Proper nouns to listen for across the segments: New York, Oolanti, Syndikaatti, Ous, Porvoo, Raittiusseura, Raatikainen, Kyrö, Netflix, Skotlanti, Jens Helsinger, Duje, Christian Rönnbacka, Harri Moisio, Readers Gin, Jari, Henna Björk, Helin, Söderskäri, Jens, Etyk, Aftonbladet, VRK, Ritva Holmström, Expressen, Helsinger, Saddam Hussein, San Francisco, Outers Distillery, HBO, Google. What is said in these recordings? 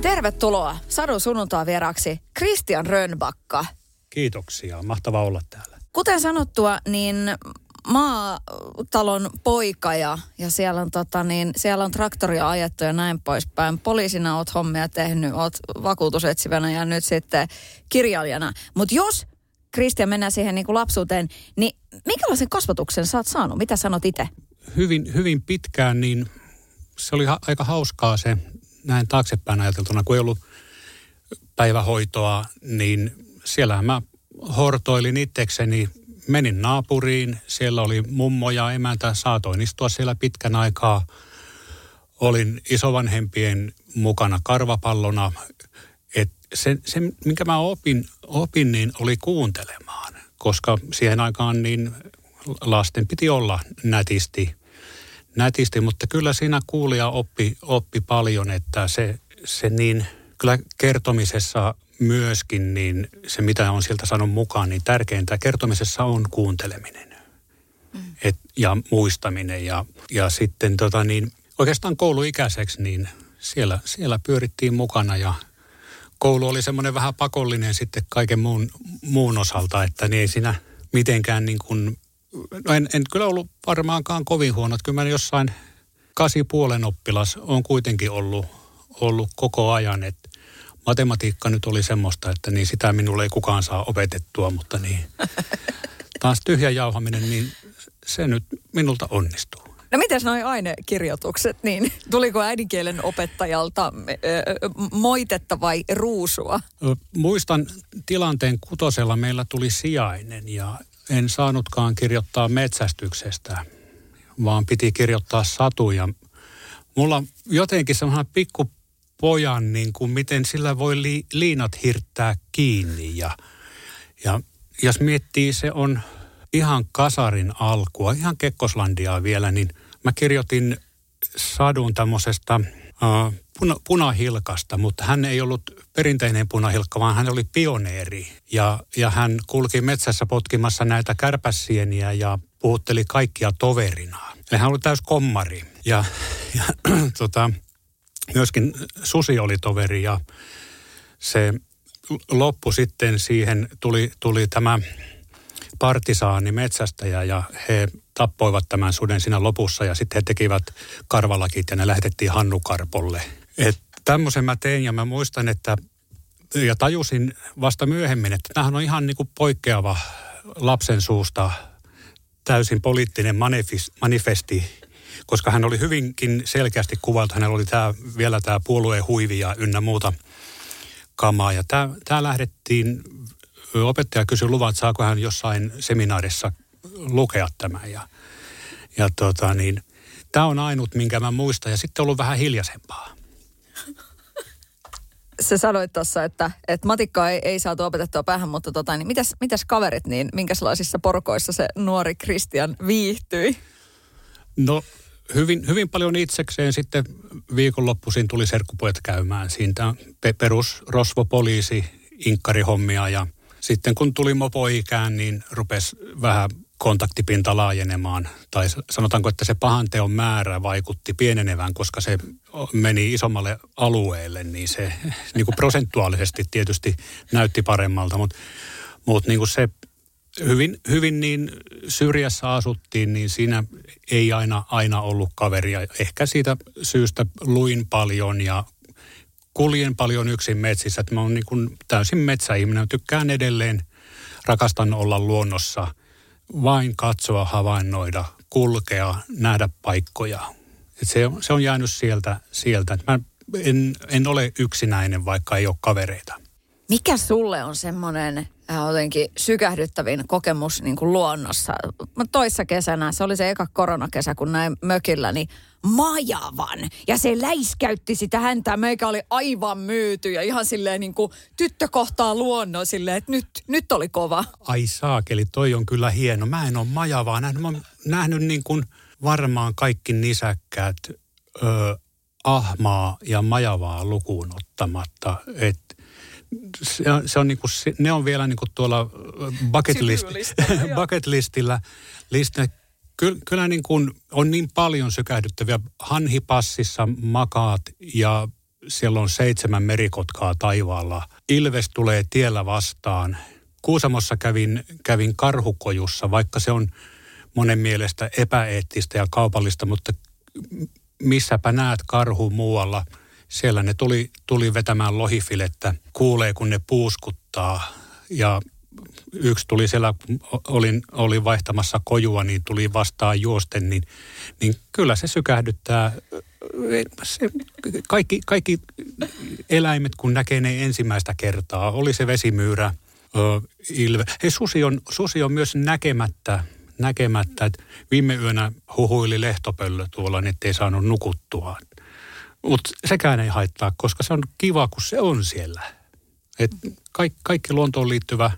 Tervetuloa Sadun sunnuntai vieraksi Christian Rönnbacka. Kiitoksia, mahtavaa olla täällä. Kuten sanottua, niin maatalon poika ja siellä on, siellä on traktoria ajettu ja näin poispäin. Poliisina oot hommia tehnyt, oot vakuutusetsivänä ja nyt sitten kirjailijana. Mutta jos, Christian, mennään siihen niin kuin lapsuuteen, niin minkälaisen kasvatuksen sä oot saanut? Mitä sanot itse? Hyvin pitkään, niin se oli aika hauskaa se näin taaksepäin ajateltuna, kun ei ollut päivähoitoa, niin siellähän mä hortoilin itsekseni, menin naapuriin, siellä oli mummo ja emäntä, saatoin istua siellä pitkän aikaa. Olin isovanhempien mukana karvapallona, että se minkä mä opin, niin oli kuuntelemaan, koska siihen aikaan niin lasten piti olla nätisti, mutta kyllä siinä kuulija oppi paljon, että se niin kyllä kertomisessa myöskin, niin se mitä on sieltä saanut mukaan, niin tärkeintä kertomisessa on kuunteleminen ja muistaminen ja sitten oikeastaan kouluikäiseksi, niin siellä pyörittiin mukana ja koulu oli semmoinen vähän pakollinen sitten kaiken muun osalta, että niin ei siinä mitenkään niin kuin, no en kyllä ollut varmaankaan kovin huono. Kyllä mä jossain 8,5 oppilas on kuitenkin ollut koko ajan. Et matematiikka nyt oli semmoista, että niin sitä minulle ei kukaan saa opetettua, mutta niin taas tyhjän jauhaminen, niin se nyt minulta onnistuu. No mites noi ainekirjoitukset, niin tuliko äidinkielen opettajalta moitetta vai ruusua? Muistan tilanteen 6. meillä tuli sijainen ja en saanutkaan kirjoittaa metsästyksestä, vaan piti kirjoittaa satuja. Mulla on jotenkin semmoinen pikkupojan, niin kuin miten sillä voi liinat hirttää kiinni. Ja jos miettii, se on ihan kasarin alkua, ihan Kekkoslandiaa vielä, niin mä kirjoitin sadun tämmöisestä punahilkasta, mutta hän ei ollut perinteinen punahilkka, vaan hän oli pioneeri. Ja hän kulki metsässä potkimassa näitä kärpäsieniä ja puhutteli kaikkia toverinaa. Eli hän oli täys kommari. Myöskin susi oli toveri ja se loppu sitten siihen tuli tämä partisaani metsästäjä ja he tappoivat tämän suden siinä lopussa ja sitten he tekivät karvalakit ja ne lähetettiin Hannukarpolle. Että tämmöisen mä tein ja mä muistan, että ja tajusin vasta myöhemmin, että tämähän on ihan niin kuin poikkeava lapsen suusta täysin poliittinen manifesti, koska hän oli hyvinkin selkeästi kuvailtu. Hänellä oli vielä tämä puolueen huivi ja ynnä muuta kamaa ja tämä lähdettiin. Opettaja kysyi luvan, että saako hän jossain seminaarissa lukea tämän. Tämä on ainut, minkä mä muistan. Ja sitten on ollut vähän hiljaisempaa. Se sanoit tuossa, että matikkaa ei saatu opetettua päähän, mutta niin mitäs kaverit, niin minkälaisissa porukoissa se nuori Christian viihtyi? No hyvin paljon itsekseen sitten viikonloppuisin tuli serkkupojat käymään. Siitä perus rosvopoliisi, inkkarihommia ja sitten kun tuli mopoikään, niin rupesi vähän kontaktipinta laajenemaan. Tai sanotaanko, että se pahanteon määrä vaikutti pienenevään, koska se meni isommalle alueelle, niin se niin kuin prosentuaalisesti tietysti näytti paremmalta. Mutta niin kuin se hyvin niin syrjässä asuttiin, niin siinä ei aina ollut kaveria. Ehkä siitä syystä luin paljon ja kuljen paljon yksin metsissä, että mä oon niin kuin täysin metsäihminen. Tykkään edelleen, rakastan olla luonnossa, vain katsoa, havainnoida, kulkea, nähdä paikkoja. Et se on jäänyt sieltä. Mä en ole yksinäinen, vaikka ei ole kavereita. Mikä sulle on semmoinen jotenkin sykähdyttävin kokemus niin kuin luonnossa? Toissa kesänä, se oli se eka koronakesä, kun näin mökillä, niin majavan. Ja se läiskäytti sitä häntää, meikä oli aivan myyty ja ihan silleen niin kuin tyttö kohtaa luonnon silleen, että nyt oli kova. Ai saakeli, toi on kyllä hieno. Mä en ole majavaa nähnyt. Mä oon nähnyt niin kuin varmaan kaikki nisäkkäät ahmaa ja majavaa lukuun ottamatta, että se on niinku, ne on vielä niinku tuolla bucket listillä. Kyllä niinku on niin paljon sykähdyttäviä. Hanhipassissa makaat ja siellä on 7 merikotkaa taivaalla. Ilves tulee tiellä vastaan. Kuusamossa kävin karhukojussa, vaikka se on monen mielestä epäeettistä ja kaupallista, mutta missäpä näet karhu muualla. Siellä ne tuli vetämään lohifilettä, kuulee kun ne puuskuttaa ja yksi tuli siellä, oli vaihtamassa kojua, niin tuli vastaan juosten, niin kyllä se sykähdyttää. Kaikki eläimet kun näkee ne ensimmäistä kertaa, oli se vesimyyrä, ilve. Hei, susi on myös näkemättä. Et viime yönä huhuili lehtopöllö tuolla, niin ettei saanut nukuttua. Mutta sekään ei haittaa, koska se on kiva, kun se on siellä. Et kaikki luontoon liittyvä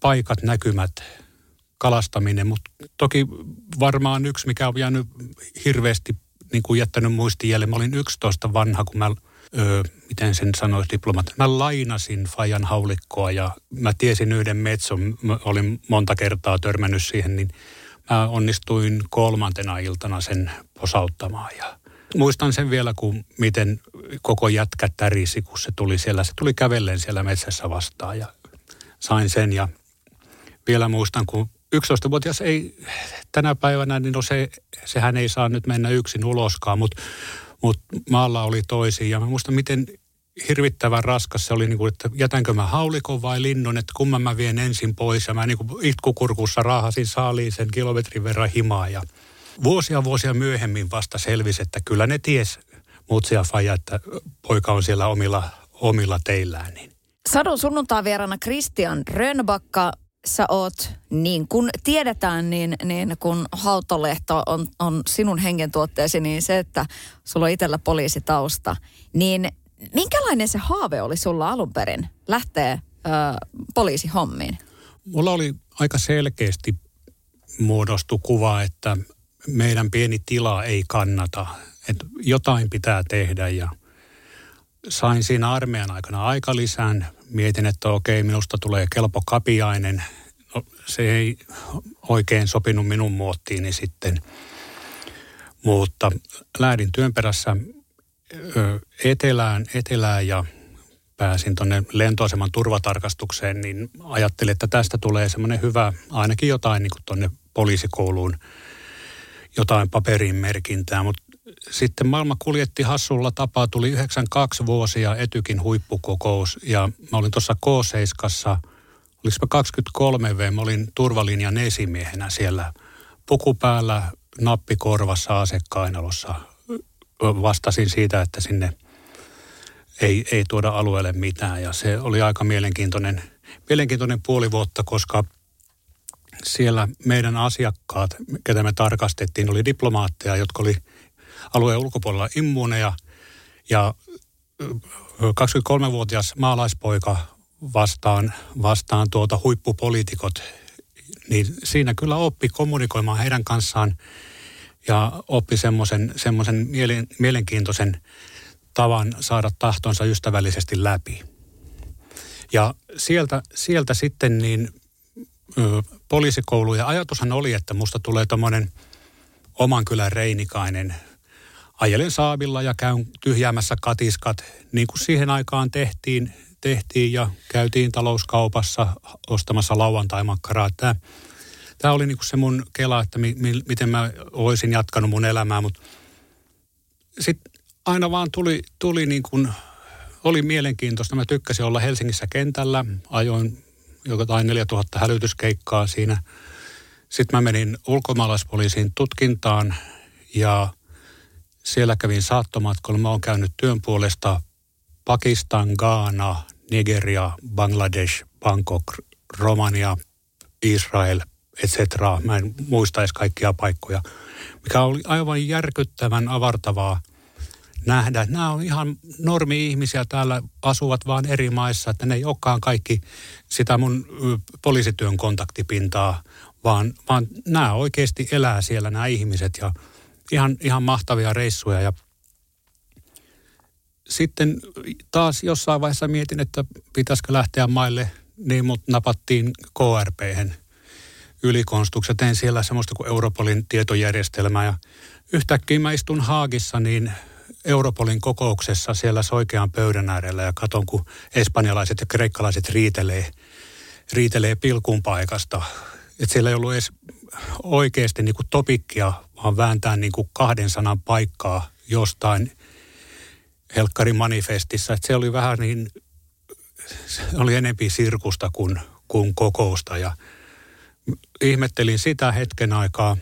paikat, näkymät, kalastaminen. Mutta toki varmaan yksi, mikä on jäänyt hirveästi, niin kuin jättänyt muistijälle. Mä olin 11 vanha, kun mä, miten sen sanoisi diplomaatti, mä lainasin Fajan haulikkoa ja mä tiesin yhden metson. Mä olin monta kertaa törmännyt siihen, niin mä onnistuin 3. iltana sen posauttamaan ja... Muistan sen vielä, kun miten koko jätkä tärisi, kun se tuli siellä. Se tuli kävellen siellä metsässä vastaan ja sain sen. Ja vielä muistan, kun 11-vuotias ei tänä päivänä, niin no sehän ei saa nyt mennä yksin uloskaan, mutta maalla oli toisia. Ja mä muistan, miten hirvittävän raskas se oli, niin kuin, että jätänkö mä haulikon vai linnun, että kumman mä vien ensin pois. Ja mä niin kuin itkukurkussa raahasin saaliin sen kilometrin verran himaa ja... Vuosia myöhemmin vasta selvisi, että kyllä ne ties mutsi ja faja, että poika on siellä omilla teillään. Niin. Sadun sunnuntaa vierana Christian Rönnbacka, sä oot, niin kuin tiedetään, niin kun Hautalehto on sinun hengentuotteesi, niin se, että sulla on itsellä poliisitausta, niin minkälainen se haave oli sulla alun perin lähteä poliisihommiin? Mulla oli aika selkeästi muodostu kuva, että meidän pieni tila ei kannata, että jotain pitää tehdä ja sain siinä armeijan aikana aikalisän. Mietin, että okei, minusta tulee kelpo kapiainen. No, se ei oikein sopinut minun muottiini sitten, mutta lähdin työn perässä etelään ja pääsin tuonne lentoaseman turvatarkastukseen, niin ajattelin, että tästä tulee semmoinen hyvä, ainakin jotain niin kuin tuonne poliisikouluun. Jotain paperin merkintää, mutta sitten maailma kuljetti hassulla tapaa. Tuli 92 vuosia Etykin huippukokous ja mä olin tuossa K7, oliko mä 23V, mä olin turvalinjan esimiehenä siellä. Puku päällä, nappi korvassa, ase kainalossa. Vastasin siitä, että sinne ei tuoda alueelle mitään ja se oli aika mielenkiintoinen puoli vuotta, koska... Siellä meidän asiakkaat, ketä me tarkastettiin, oli diplomaatteja, jotka oli alueen ulkopuolella immuuneja. Ja 23-vuotias maalaispoika vastaan huippupoliitikot. Niin siinä kyllä oppi kommunikoimaan heidän kanssaan ja oppi semmoisen mielenkiintoisen tavan saada tahtonsa ystävällisesti läpi. Ja sieltä sitten niin... poliisikoulu ja ajatushan oli, että musta tulee tommonen oman kylän Raatikainen. Ajelen saavilla ja käyn tyhjäämässä katiskat, niin kuin siihen aikaan tehtiin ja käytiin talouskaupassa ostamassa lauantaimakkaraa. Tämä oli niin kuin se mun kela, että miten mä olisin jatkanut mun elämää, mutta sitten aina vaan tuli niin kuin, oli mielenkiintoista. Mä tykkäsin olla Helsingissä kentällä, ajoin jotain 4000 hälytyskeikkaa siinä. Sitten mä menin ulkomaalaispoliisiin tutkintaan ja siellä kävin saattomatkolla. Mä oon käynyt työn puolesta Pakistan, Gaana, Nigeria, Bangladesh, Bangkok, Romania, Israel, etc. Mä en muista edes kaikkia paikkoja, mikä oli aivan järkyttävän avartavaa nähdä. Nämä on ihan normi-ihmisiä täällä, asuvat vaan eri maissa, että ne ei olekaan kaikki sitä mun poliisityön kontaktipintaa, vaan nämä oikeasti elää siellä nämä ihmiset ja ihan mahtavia reissuja. Ja sitten taas jossain vaiheessa mietin, että pitäisikö lähteä maille, niin mut napattiin KRP:hen ylikonstukset. Tein siellä semmoista kuin Europolin tietojärjestelmää ja yhtäkkiä mä istun Haagissa niin Europolin kokouksessa siellä soikean pöydän äärellä ja katon, kun espanjalaiset ja kreikkalaiset riitelee pilkun paikasta. Et siellä ei ollut edes oikeasti niinku topikkia, vaan vääntää niinku 200 paikkaa jostain helkkarin manifestissa. Et se oli vähän niin, oli enempi sirkusta kuin kokousta ja ihmettelin sitä hetken aikaa.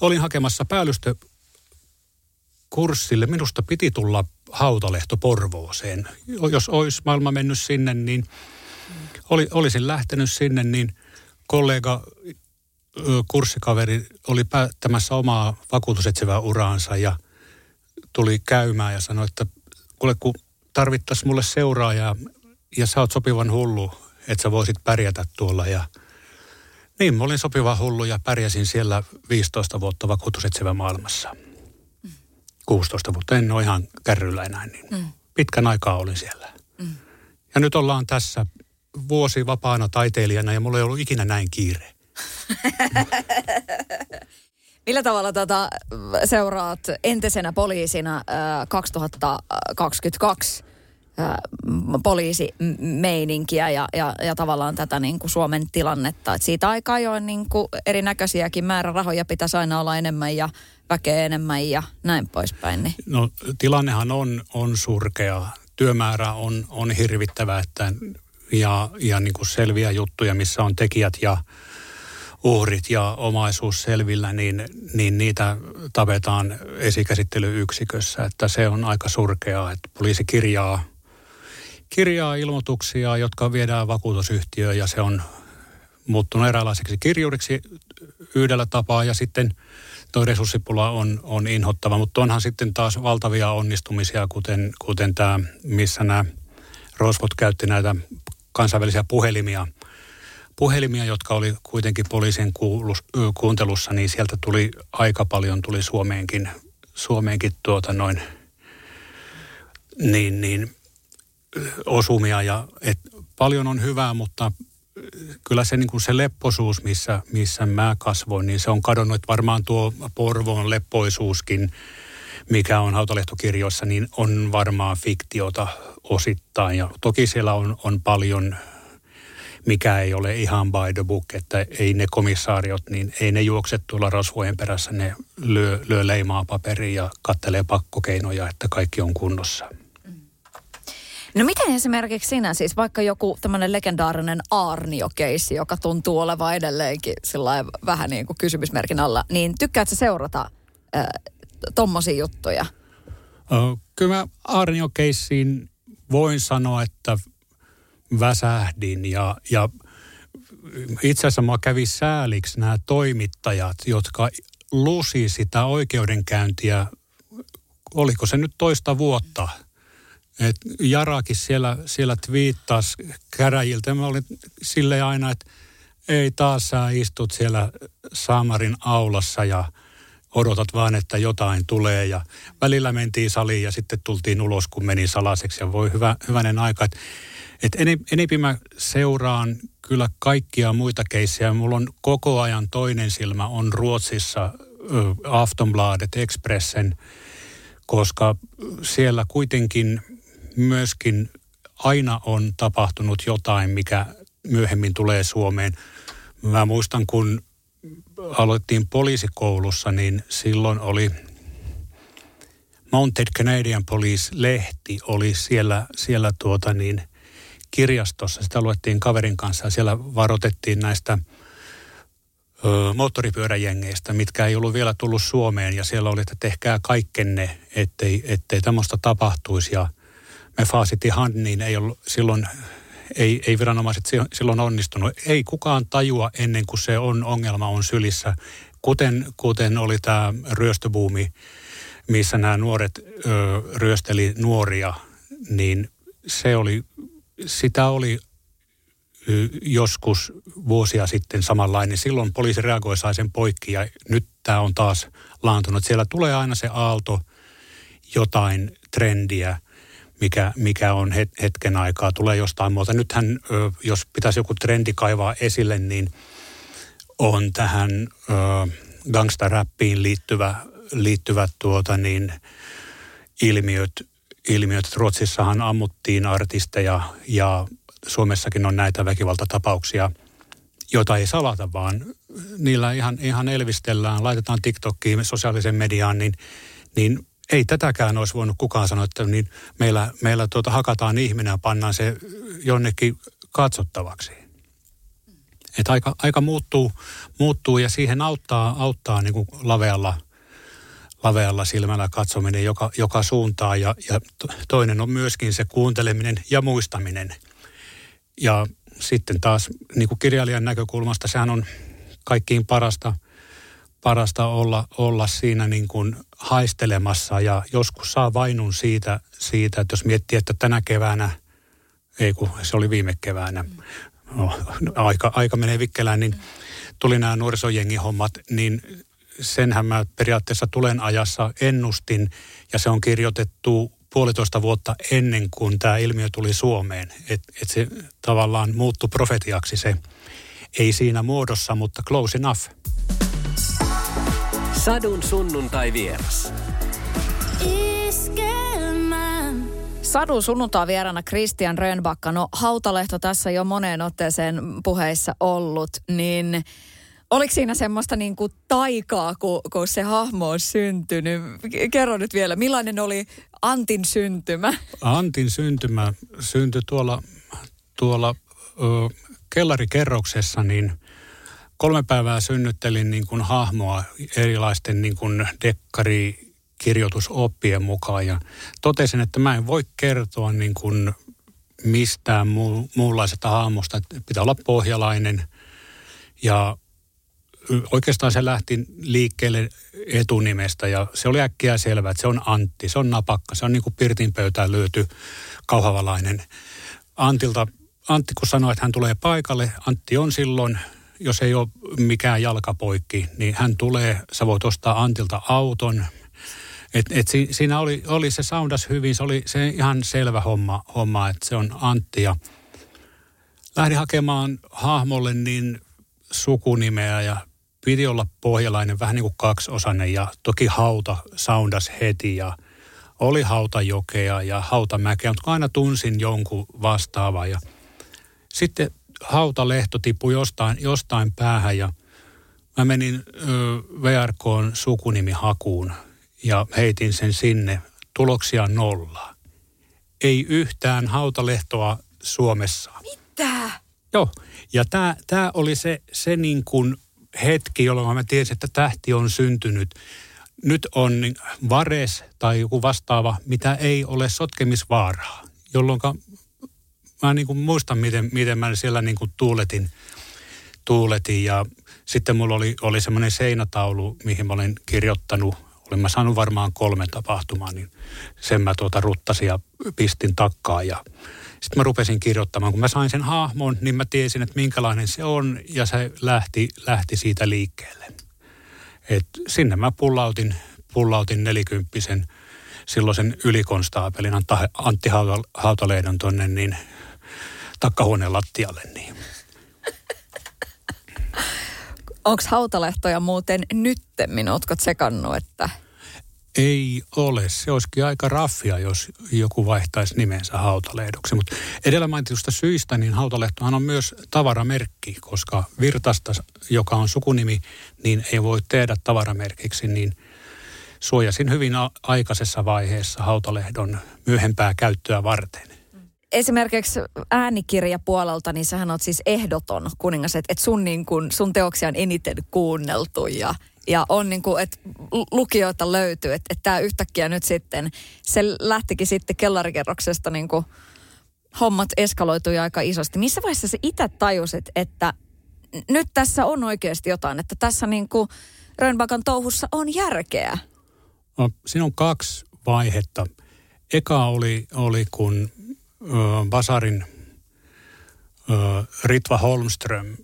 Olin hakemassa päällystökurssille. Minusta piti tulla Hautalehto Porvooseen. Jos olisi maailma mennyt sinne, niin olisin lähtenyt sinne, niin kollega, kurssikaveri oli päättämässä omaa vakuutusetsivää uraansa ja tuli käymään ja sanoi, että kuule, kun tarvittaisiin mulle seuraajaa ja sä oot sopivan hullu, että sä voisit pärjätä tuolla. Ja niin, mä olin sopiva hullu ja pärjäsin siellä 15 vuotta vakuutusetsivä maailmassa. 16 vuotta, en ole ihan kärryillä enää, niin pitkän aikaa olin siellä. Ja nyt ollaan tässä vuosi vapaana taiteilijana ja mulla ei ollut ikinä näin kiire. Millä tavalla seuraat entisenä poliisina 2022 poliisimeininkiä ja tavallaan tätä niin kuin Suomen tilannetta? Et siitä aika ajoin niin kuin erinäköisiäkin määrärahoja pitäisi aina olla enemmän ja väkeä enemmän ja näin poispäin. Niin. No, tilannehan on surkea. Työmäärä on hirvittävä, että ja niin kuin selviä juttuja, missä on tekijät ja uhrit ja omaisuus selvillä, niin niitä tapetaan esikäsittelyyksikössä. Että se on aika surkeaa, että poliisi kirjaa ilmoituksia, jotka viedään vakuutusyhtiöön ja se on muuttunut eräänlaiseksi kirjuudeksi yhdellä tapaa ja sitten tuo resurssipula on inhottava. Mutta onhan sitten taas valtavia onnistumisia, kuten tämä, missä nämä rosvot käytti näitä kansainvälisiä puhelimia, jotka oli kuitenkin poliisin kuuntelussa, niin sieltä tuli aika paljon, tuli Suomeenkin osumia. Ja, paljon on hyvää, mutta kyllä se, niin kuin se leppoisuus, missä mä kasvoin, niin se on kadonnut. Varmaan tuo Porvoon leppoisuuskin, mikä on Hautalehtokirjoissa, niin on varmaan fiktiota osittain. Ja toki siellä on paljon, mikä ei ole ihan by the book, että ei ne komissaariot, niin ei ne juokse tuolla rasvojen perässä, ne lyö leimaa paperiin ja kattelee pakkokeinoja, että kaikki on kunnossa. No miten esimerkiksi sinä siis, vaikka joku tämmöinen legendaarinen Aarnio-keissi, joka tuntuu olevan edelleenkin sillain vähän niin kuin kysymysmerkin alla, niin tykkäätkö sä seurata tommosia juttuja? Kyllä mä Aarnio-keissiin voin sanoa, että väsähdin ja itse asiassa mua kävi sääliksi nämä toimittajat, jotka lusi sitä oikeudenkäyntiä, oliko se nyt toista vuotta. Et Jarakin siellä twiittasi käräjiltä. Mä olin silleen aina, että ei taas sä istut siellä Saamarin aulassa ja odotat vaan, että jotain tulee ja välillä mentiin saliin ja sitten tultiin ulos, kun meni salaiseksi ja voi hyvänen aika. Et enemmän mä seuraan kyllä kaikkia muita keissejä. Mulla on koko ajan toinen silmä on Ruotsissa Aftonbladet, Expressen, koska siellä kuitenkin myöskin aina on tapahtunut jotain, mikä myöhemmin tulee Suomeen. Mä muistan, kun aloittiin poliisikoulussa, niin silloin oli Mounted Canadian Police-lehti oli siellä kirjastossa. Sitä luettiin kaverin kanssa ja siellä varoitettiin näistä moottoripyöräjengeistä, mitkä ei ollut vielä tullut Suomeen. Ja siellä oli, että tehkää kaikkenne, ettei tämmöistä tapahtuisi. Ja me faasitin Hanniin, ei ollut silloin ei viranomaiset silloin onnistunut. Ei kukaan tajua ennen kuin se ongelma on sylissä, kuten oli tämä ryöstöbuumi, missä nämä nuoret ryösteli nuoria, niin sitä oli joskus vuosia sitten samanlainen. Silloin poliisi reagoi, sai sen poikki ja nyt tämä on taas laantunut. Siellä tulee aina se aalto, jotain trendiä, mikä on hetken aikaa, tulee jostain muuta. Nythän, jos pitäisi joku trendi kaivaa esille, niin on tähän gangsta-räppiin liittyvät ilmiöt. Ruotsissahan ammuttiin artisteja ja Suomessakin on näitä väkivaltatapauksia, joita ei salata, vaan niillä ihan elvistellään, laitetaan TikTokiin, sosiaaliseen mediaan, niin ei tätäkään olisi voinut kukaan sanoa, että niin meillä hakataan ihminen ja pannaan se jonnekin katsottavaksi. Että aika muuttuu ja siihen auttaa niin kuin lavealla silmällä katsominen joka suuntaan. Ja toinen on myöskin se kuunteleminen ja muistaminen. Ja sitten taas niin kuin kirjailijan näkökulmasta sehän on kaikkiin parasta olla siinä niin kuin haistelemassa ja joskus saa vainun siitä, että jos miettii, että tänä keväänä, ei kun se oli viime keväänä, aika menee vikkelään, niin tuli nämä nuorisojengihommat, niin senhän mä periaatteessa tulen ajassa ennustin ja se on kirjoitettu 1,5 vuotta ennen kuin tämä ilmiö tuli Suomeen, että se tavallaan muuttui profetiaksi se, ei siinä muodossa, mutta close enough. Sadun sunnuntai vieras. Sadun sunnuntai vierana Christian Rönnbacka. No Hautalehto tässä jo moneen otteeseen puheissa ollut, niin oliko siinä semmoista niin kuin taikaa, kun se hahmo on syntynyt? Kerro nyt vielä, millainen oli Antin syntymä? Antin syntymä syntyi tuolla kellarikerroksessa, niin 3 päivää synnyttelin niin kuin hahmoa erilaisten niin kuin dekkarikirjoitusoppien mukaan ja totesin, että mä en voi kertoa niin kuin mistään muunlaisesta hahmosta. Pitää olla pohjalainen ja oikeastaan se lähti liikkeelle etunimestä ja se oli äkkiä selvää, että se on Antti, se on napakka, se on niin kuin pirtinpöytään lyöty kauhavalainen. Antti kun sanoi, että hän tulee paikalle, Antti on silloin. Jos ei ole mikään jalkapoikki, niin hän tulee, sä voit ostaa Antilta auton. Siinä oli se soundas hyvin, se oli se ihan selvä homma, että se on Antti. Ja lähdin hakemaan hahmolle niin sukunimeä ja piti olla pohjalainen, vähän niin kuin kaksiosainen ja toki Hauta soundas heti ja oli Hautajokea ja Hautamäkeä, mutta aina tunsin jonkun vastaavaa ja sitten Hautalehto tippui jostain päähän ja mä menin VRK:n sukunimihakuun ja heitin sen sinne. Tuloksia 0. Ei yhtään Hautalehtoa Suomessa. Mitä? Joo, ja tää oli se niin kuin hetki, jolloin mä tiesin, että tähti on syntynyt. Nyt on Vares tai joku vastaava, mitä ei ole sotkemisvaaraa, jolloin mä niin kuin muistan, miten mä siellä niin kuin tuuletin ja sitten mulla oli semmoinen seinätaulu, mihin mä olin kirjoittanut. Olin mä saanut varmaan 3 tapahtumaa, niin sen mä ruttasin ja pistin takkaan ja sitten mä rupesin kirjoittamaan. Kun mä sain sen hahmon, niin mä tiesin, että minkälainen se on ja se lähti siitä liikkeelle. Et sinne mä pullautin 40 silloisen ylikonstaapelin Antti Hautalehdon tonne niin takkahuoneen lattialle. Niin. Onko Hautalehtoja muuten nyttemmin? Ootko tsekannut, että? Ei ole. Se olisikin aika raffia, jos joku vaihtaisi nimensä Hautalehdoksi. Mutta edellä mainitusta syistä, niin Hautalehtohan on myös tavaramerkki, koska Virtasta, joka on sukunimi, niin ei voi tehdä tavaramerkiksi, niin suojasin hyvin aikaisessa vaiheessa Hautalehdon myöhempää käyttöä varten. Esimerkiksi äänikirjapuolelta, niin sähän oot siis ehdoton kuningas, että sun, niin kun, sun teoksia on eniten kuunneltu ja on niin kuin, että lukijoita löytyy. Että tää yhtäkkiä nyt sitten, se lähtikin sitten kellarikerroksesta niin kuin hommat eskaloitui aika isosti. Missä vaiheessa sä itse tajusit, että nyt tässä on oikeasti jotain, että tässä niin kuin Rönnbackan touhussa on järkeä? No, siinä on kaksi vaihetta. Eka oli kun Basarin Ritva Holmström,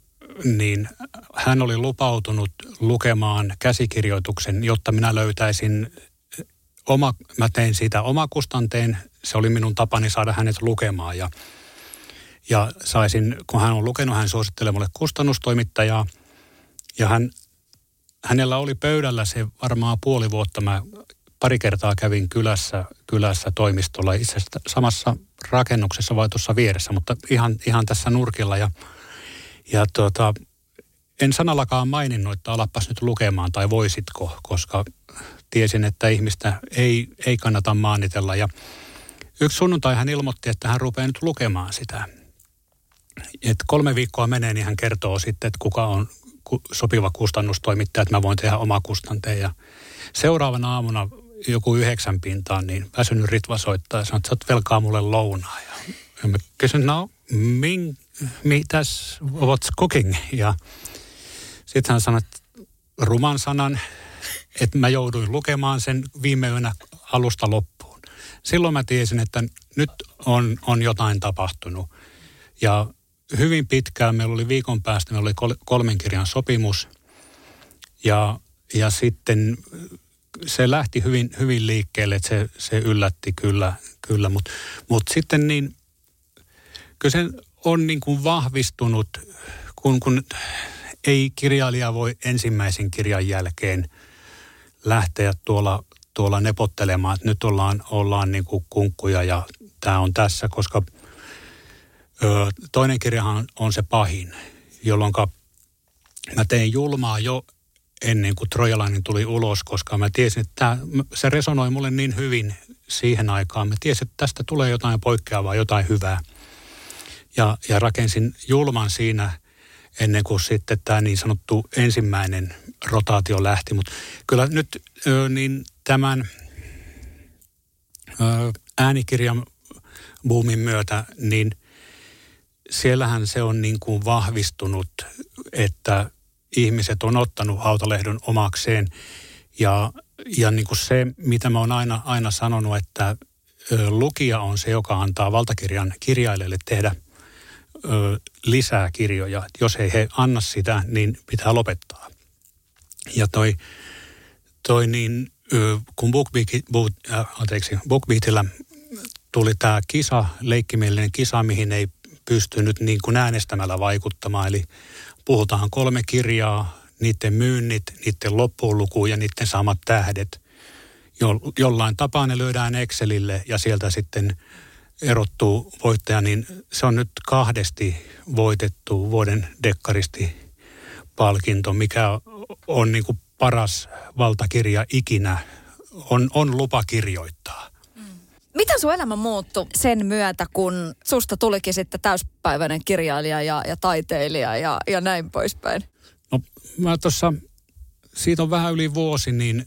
niin hän oli lupautunut lukemaan käsikirjoituksen, jotta minä löytäisin, mä tein siitä omakustanteen, se oli minun tapani saada hänet lukemaan ja saisin, kun hän on lukenut, hän suosittelee mulle kustannustoimittajaa ja hänellä oli pöydällä se varmaan puoli vuotta, mä pari kertaa kävin kylässä toimistolla, itse asiassa samassa rakennuksessa vai tuossa vieressä, mutta ihan tässä nurkilla ja en sanallakaan maininnut, että alapas nyt lukemaan tai voisitko, koska tiesin, että ihmistä ei kannata maanitella. Ja yksi sunnuntai hän ilmoitti, että hän rupeaa nyt lukemaan sitä. Et 3 viikkoa menee, niin hän kertoo sitten, että kuka on sopiva kustannustoimittaja, että mä voin tehdä omakustanteen. Ja seuraavana aamuna joku 9 pintaan, niin väsynyt Ritva soittaa ja sanoo, että sä oot velkaa mulle lounaa. Ja mä kysyn, no, mitäs, what's cooking? Ja sitten hän sanoi, että ruman sanan, että mä jouduin lukemaan sen viime yönä alusta loppuun. Silloin mä tiesin, että nyt on jotain tapahtunut. Ja hyvin pitkään meillä oli viikon päästä, meillä oli 3 kirjan sopimus. Ja sitten se lähti hyvin liikkeelle, että se yllätti kyllä. Mut sitten niin, kyllä se on niin kuin vahvistunut, kun ei kirjailija voi ensimmäisen kirjan jälkeen lähteä tuolla nepottelemaan, että nyt ollaan niin kuin kunkkuja ja tämä on tässä, koska toinen kirjahan on se pahin, jolloin mä tein julmaa jo ennen kuin Trojalainen tuli ulos, koska mä tiesin, että se resonoi mulle niin hyvin siihen aikaan. Mä tiesin, että tästä tulee jotain poikkeavaa, jotain hyvää ja rakensin julman siinä ennen kuin sitten tämä niin sanottu ensimmäinen rotaatio lähti. Mutta kyllä nyt niin tämän äänikirjan boomin myötä, niin siellähän se on niin kuin vahvistunut, että ihmiset on ottanut Hautalehdon omakseen. Ja niin kuin se, mitä mä oon aina sanonut, että lukija on se, joka antaa valtakirjan kirjailijalle tehdä lisää kirjoja. Jos ei he anna sitä, niin pitää lopettaa. Ja toi niin, kun BookBeatillä tuli tämä kisa, leikkimielinen kisa, mihin ei pystynyt niin kuin äänestämällä vaikuttamaan. Eli puhutaan 3 kirjaa, niiden myynnit, niiden loppuunluku ja niiden samat tähdet. Jollain tapaa ne löydään Excelille ja sieltä sitten erottuu voittaja, niin se on nyt 2 voitettu vuoden dekkaristipalkinto, mikä on niin kuin paras valtakirja ikinä, on lupa kirjoittaa. Miten sun elämä muuttui sen myötä, kun susta tulikin sitten täyspäiväinen kirjailija ja taiteilija ja näin poispäin? No mä tuossa, siitä on vähän yli vuosi, niin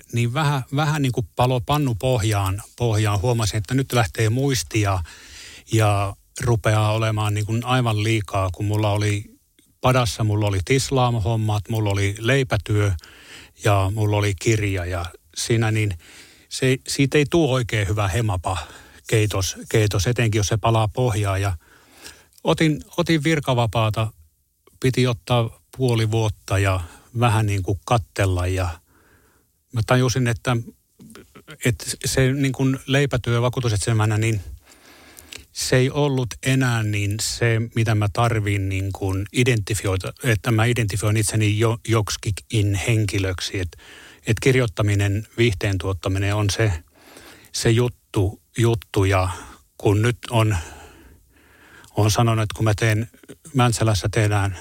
vähän niin kuin palo pannu pohjaan. Huomasin, että nyt lähtee muistia ja rupeaa olemaan niin kuin aivan liikaa, kun mulla oli padassa, mulla oli tislaamhommat, mulla oli leipätyö ja mulla oli kirja ja siinä niin siitä ei tule oikein hyvä hemapa keitos, etenkin jos se palaa pohjaan. Ja otin virkavapaata, piti ottaa 5 vuotta ja vähän niin kuin kattella ja mä tajusin, että se niin kuin leipätyö vakuutusetsemänä, niin se ei ollut enää niin se, mitä mä tarvin niin kuin identifioida, että mä identifioin itseni joksikin henkilöksi, että kirjoittaminen, viihteen tuottaminen on se juttu ja kun nyt on sanonut, että kun mä teen Mäntsälässä tehdään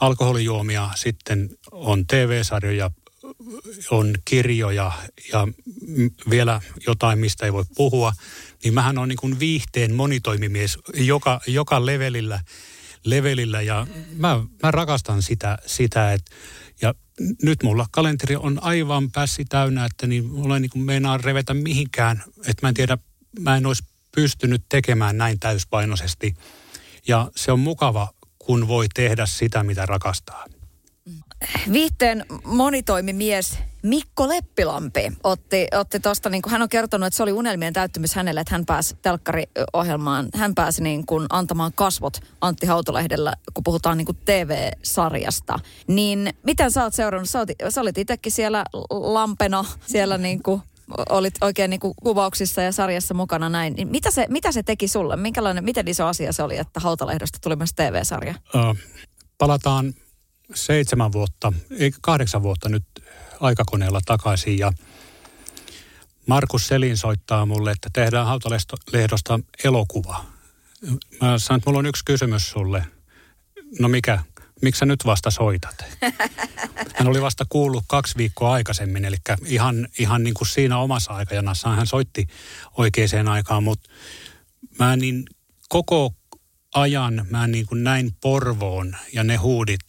alkoholijuomia, sitten on TV-sarjoja, on kirjoja ja vielä jotain, mistä ei voi puhua, niin mähän on niin kuin viihteen monitoimimies joka levelillä ja mä rakastan sitä että ja nyt mulla kalenteri on aivan pässi täynnä, että niin mulla ei niin kuin meinaa revetä mihinkään, että mä en tiedä, mä en olisi pystynyt tekemään näin täyspainoisesti. Ja se on mukava, kun voi tehdä sitä, mitä rakastaa. Viihteen monitoimimies Mikko Leppilampi otti tuosta, niin hän on kertonut, että se oli unelmien täyttymys hänelle, että hän pääsi telkkariohjelmaan. Hän pääsi niin kuin antamaan kasvot Antti Hautalehdellä, kun puhutaan niin kuin TV-sarjasta. Niin miten sä oot seurannut? Sä olit itsekin siellä lampena, siellä niin kuin olit oikein niin kuin kuvauksissa ja sarjassa mukana näin. Mitä se teki sulle? Miten iso asia se oli, että Hautalehdosta tuli myös TV-sarja? Palataan 8 vuotta nyt aikakoneella takaisin, ja Markus Selin soittaa mulle, että tehdään Hautalehdosta elokuva. Mä sanon, että mulla on yksi kysymys sulle. No mikä? Miksi sä nyt vasta soitat? Hän oli vasta kuullut 2 viikkoa aikaisemmin, eli ihan niin kuin siinä omassa aikajanassaan hän soitti oikeaan aikaan, mutta mä niin koko ajan mä niin kuin näin Porvoon ja ne huudit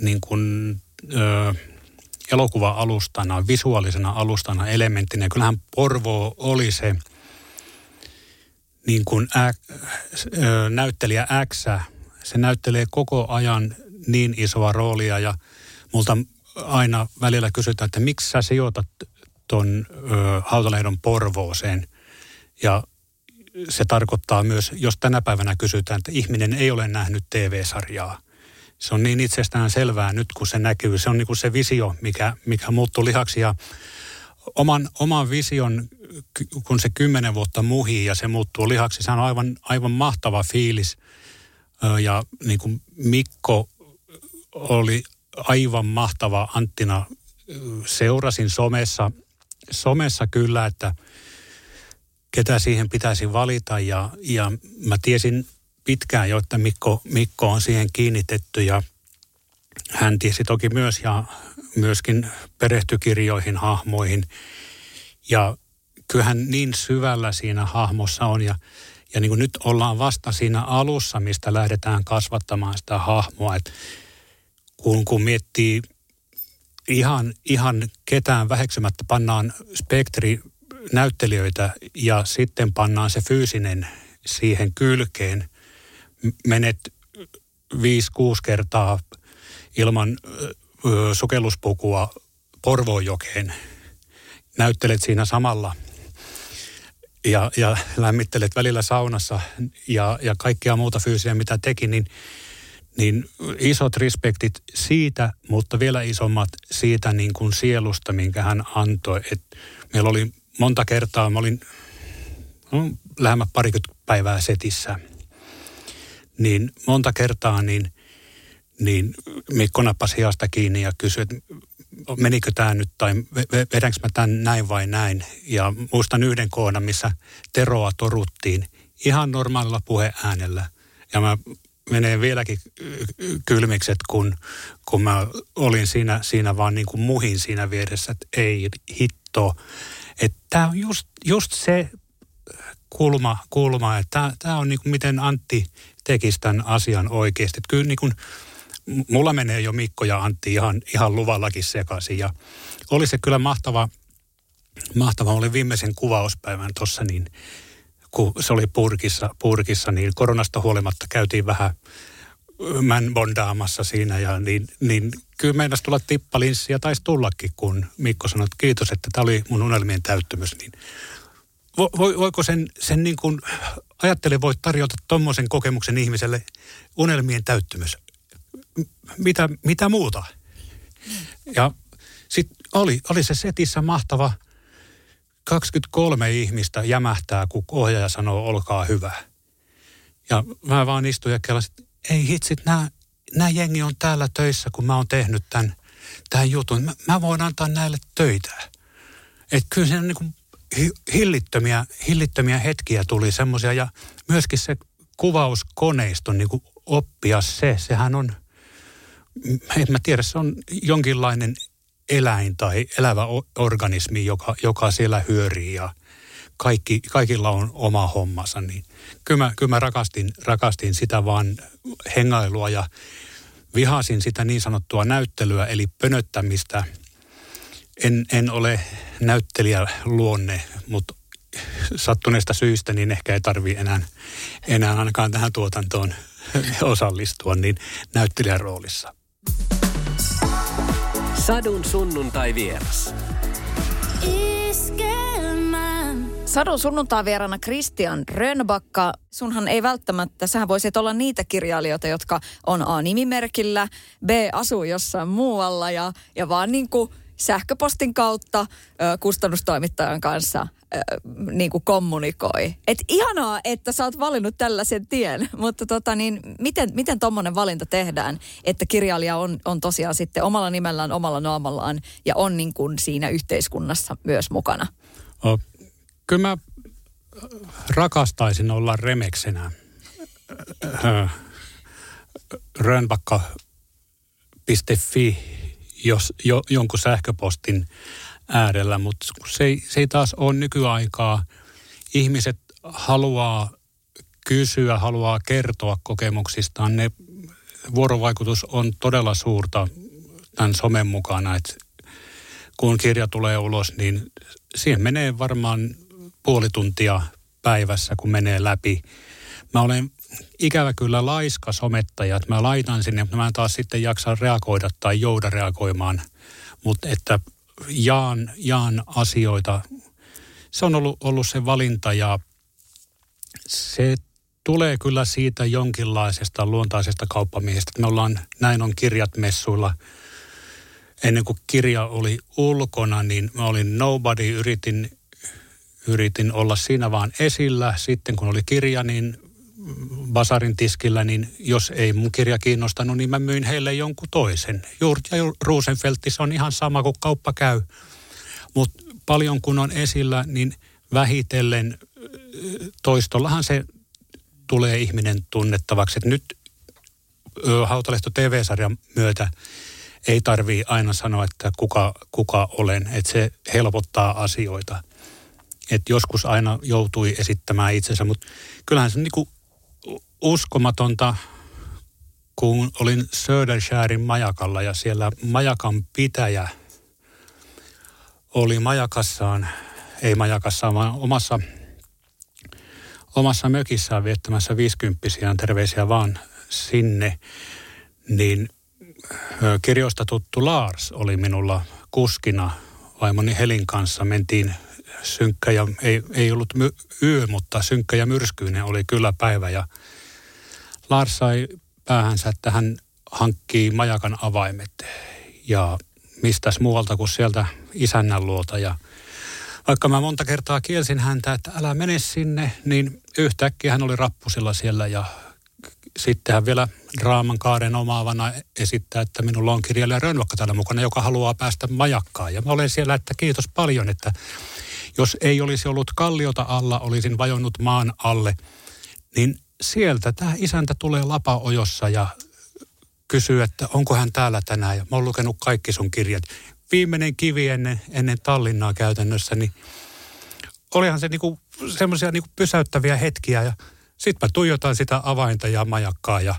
niin kuin elokuva-alustana, visuaalisena alustana, elementtinä. Kyllähän Porvoo oli se niin kuin näyttelijä X. Se näyttelee koko ajan niin isoa roolia, ja multa aina välillä kysytään, että miksi sä sijoitat ton Hautalehdon Porvooseen. Ja se tarkoittaa myös, jos tänä päivänä kysytään, että ihminen ei ole nähnyt TV-sarjaa. Se on niin itsestään selvää nyt, kun se näkyy. Se on niin kuin se visio, mikä muuttuu lihaksi. Ja oman vision, kun se 10 vuotta muhii ja se muuttuu lihaksi, se on aivan mahtava fiilis. Ja niin kuin Mikko oli aivan mahtava Anttina. Seurasin somessa kyllä, että ketä siihen pitäisi valita. Ja mä tiesin pitkään jo, että Mikko on siihen kiinnitetty, ja hän tiesi toki myös, ja myöskin perehtyi kirjoihin, hahmoihin. Ja kyllähän niin syvällä siinä hahmossa on, ja niin kuin nyt ollaan vasta siinä alussa, mistä lähdetään kasvattamaan sitä hahmoa. Et kun miettii ihan ketään väheksymättä, pannaan spektrinäyttelijöitä ja sitten pannaan se fyysinen siihen kylkeen. Menet 5-6 kertaa ilman sukelluspukua Porvoonjokeen. Näyttelet siinä samalla. Ja lämmittelet välillä saunassa ja kaikkea muuta fyysistä, mitä teki, niin isot respektit siitä, mutta vielä isommat siitä niin kuin sielusta, minkä hän antoi. Et meillä oli monta kertaa, mä olin lähemmät 20 päivää setissä, niin monta kertaa niin Mikko nappasi hiasta kiinni ja kysyi, että menikö tämä nyt tai vedänkö mä tämän näin vai näin. Ja muistan yhden kohdan, missä Teroa toruttiin ihan normaalilla puheäänellä. Ja mä menen vieläkin kylmikset, kun mä olin siinä vaan niin kuin muhin siinä vieressä, että ei hitto. Että tämä on just se kulma, että tämä on niin kuin miten Antti tekisi tämän asian oikeasti. Että kyllä niin kuin mulla menee jo Mikko ja Antti ihan luvallakin sekaisin, ja oli se kyllä mahtava. Oli viimeisen kuvauspäivän tuossa, niin kun se oli purkissa, niin koronasta huolimatta käytiin vähän bondaamassa siinä, ja niin kyllä meinasi tulla tippalinssiä, ja taisi tullakin, kun Mikko sanoi, että kiitos, että tämä oli mun unelmien täyttymys, niin voiko sen niin kuin ajattelin, voit tarjota tommoisen kokemuksen ihmiselle, unelmien täyttymys. Mitä muuta? Ja sitten oli se setissä mahtava, 23 ihmistä jämähtää, kun ohjaaja sanoo, olkaa hyvä. Ja mä vaan istuin ja kelasin, ei hitsit, nää jengi on täällä töissä, kun mä oon tehnyt tämän jutun. Mä voin antaa näille töitä. Että kyllä siinä on niin hillittömiä hetkiä tuli semmoisia, ja myöskin se kuvauskoneisto, niin kuin oppia sehän on, en mä tiedä, se on jonkinlainen eläin tai elävä organismi, joka siellä hyörii, ja kaikilla on oma hommansa. Niin kyllä mä rakastin sitä vaan hengailua, ja vihasin sitä niin sanottua näyttelyä, eli pönöttämistä. En ole näyttelijäluonne, mutta sattuneesta syystä, niin ehkä ei tarvitse enää ainakaan tähän tuotantoon osallistua, niin näyttelijän roolissa. Sadun sunnuntai vieras. Sadun sunnuntai vierana Christian Rönnbacka. Sunhan ei välttämättä, sähän voisit olla niitä kirjailijoita, jotka on A-nimimerkillä, B asuu jossain muualla ja vaan niin kuin sähköpostin kautta kustannustoimittajan kanssa niin kuin kommunikoi. Et ihanaa, että sä oot valinnut tällaisen tien, mutta miten tommonen valinta tehdään, että kirjailija on tosiaan sitten omalla nimellään, omalla naamallaan ja on niin kuin siinä yhteiskunnassa myös mukana? Kyllä mä rakastaisin olla remeksenä rönnbacka.fi jonkun sähköpostin äärellä, mutta se ei taas ole nykyaikaa. Ihmiset haluaa kysyä, haluaa kertoa kokemuksistaan. Ne vuorovaikutus on todella suurta tämän somen mukana, että kun kirja tulee ulos, niin siihen menee varmaan puoli tuntia päivässä, kun menee läpi. Mä olen ikävä kyllä laiska somettaja, että mä laitan sinne, mutta mä en taas sitten jaksa reagoida tai jouda reagoimaan, mutta että jaan asioita. Se on ollut se valinta ja se tulee kyllä siitä jonkinlaisesta luontaisesta kauppamiehestä. Me ollaan, näin on kirjat messuilla. Ennen kuin kirja oli ulkona, niin mä olin nobody, yritin olla siinä vaan esillä. Sitten kun oli kirja, niin Basarin tiskillä, niin jos ei mun kirja kiinnostanut, niin mä myin heille jonkun toisen. Juurt ja Rosenfeltti, se on ihan sama kuin kauppa käy. Mutta paljon kun on esillä, niin vähitellen toistollahan se tulee ihminen tunnettavaksi. Et nyt Hautalehto TV-sarjan myötä ei tarvii aina sanoa, että kuka olen, että se helpottaa asioita. Että joskus aina joutui esittämään itsensä, mutta kyllähän se on niinku uskomatonta, kun olin Söderskärin majakalla ja siellä majakan pitäjä oli vaan omassa mökissään viettämässä 50-vuotiaan terveisiä vaan sinne, niin kirjoista tuttu Lars oli minulla kuskina vaimoni Helin kanssa. Mentiin synkkä ja, ei ollut yö, mutta synkkä ja myrskyinen oli kyllä päivä. Ja Lars sai päähänsä, että hän hankkii majakan avaimet. Ja mistäs muualta kuin sieltä isännän luota. Ja vaikka mä monta kertaa kielsin häntä, että älä mene sinne, niin yhtäkkiä hän oli rappusilla siellä ja sitten hän vielä draaman kaaren omaavana esittää, että minulla on kirjailija Rönnbacka täällä mukana, joka haluaa päästä majakkaan. Ja mä olen siellä, että kiitos paljon, että jos ei olisi ollut kalliota alla, olisin vajonnut maan alle. Niin sieltä tämä isäntä tulee lapaojossa ja kysyy, että onko hän täällä tänään. Ja mä oon lukenut kaikki sun kirjat. Viimeinen kivi ennen Tallinnaa käytännössä, niin olihan se niinku semmoisia niinku pysäyttäviä hetkiä ja sitten mä tuijotan sitä avainta ja majakkaa ja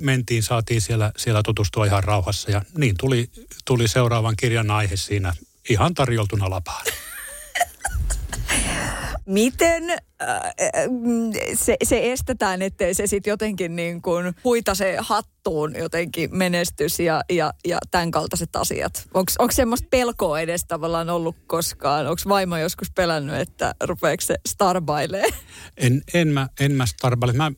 mentiin saatiin siellä tutustua ihan rauhassa. Ja niin tuli seuraavan kirjan aihe siinä ihan tarjoltuna lapaan. Miten se estetään, ettei se sitten jotenkin niin kuin huitase hattuun jotenkin menestys ja tämän kaltaiset asiat? Onko semmoista pelkoa edes tavallaan ollut koskaan? Onko vaimo joskus pelännyt, että rupeeko se starbailee? En mä starbaile. Mä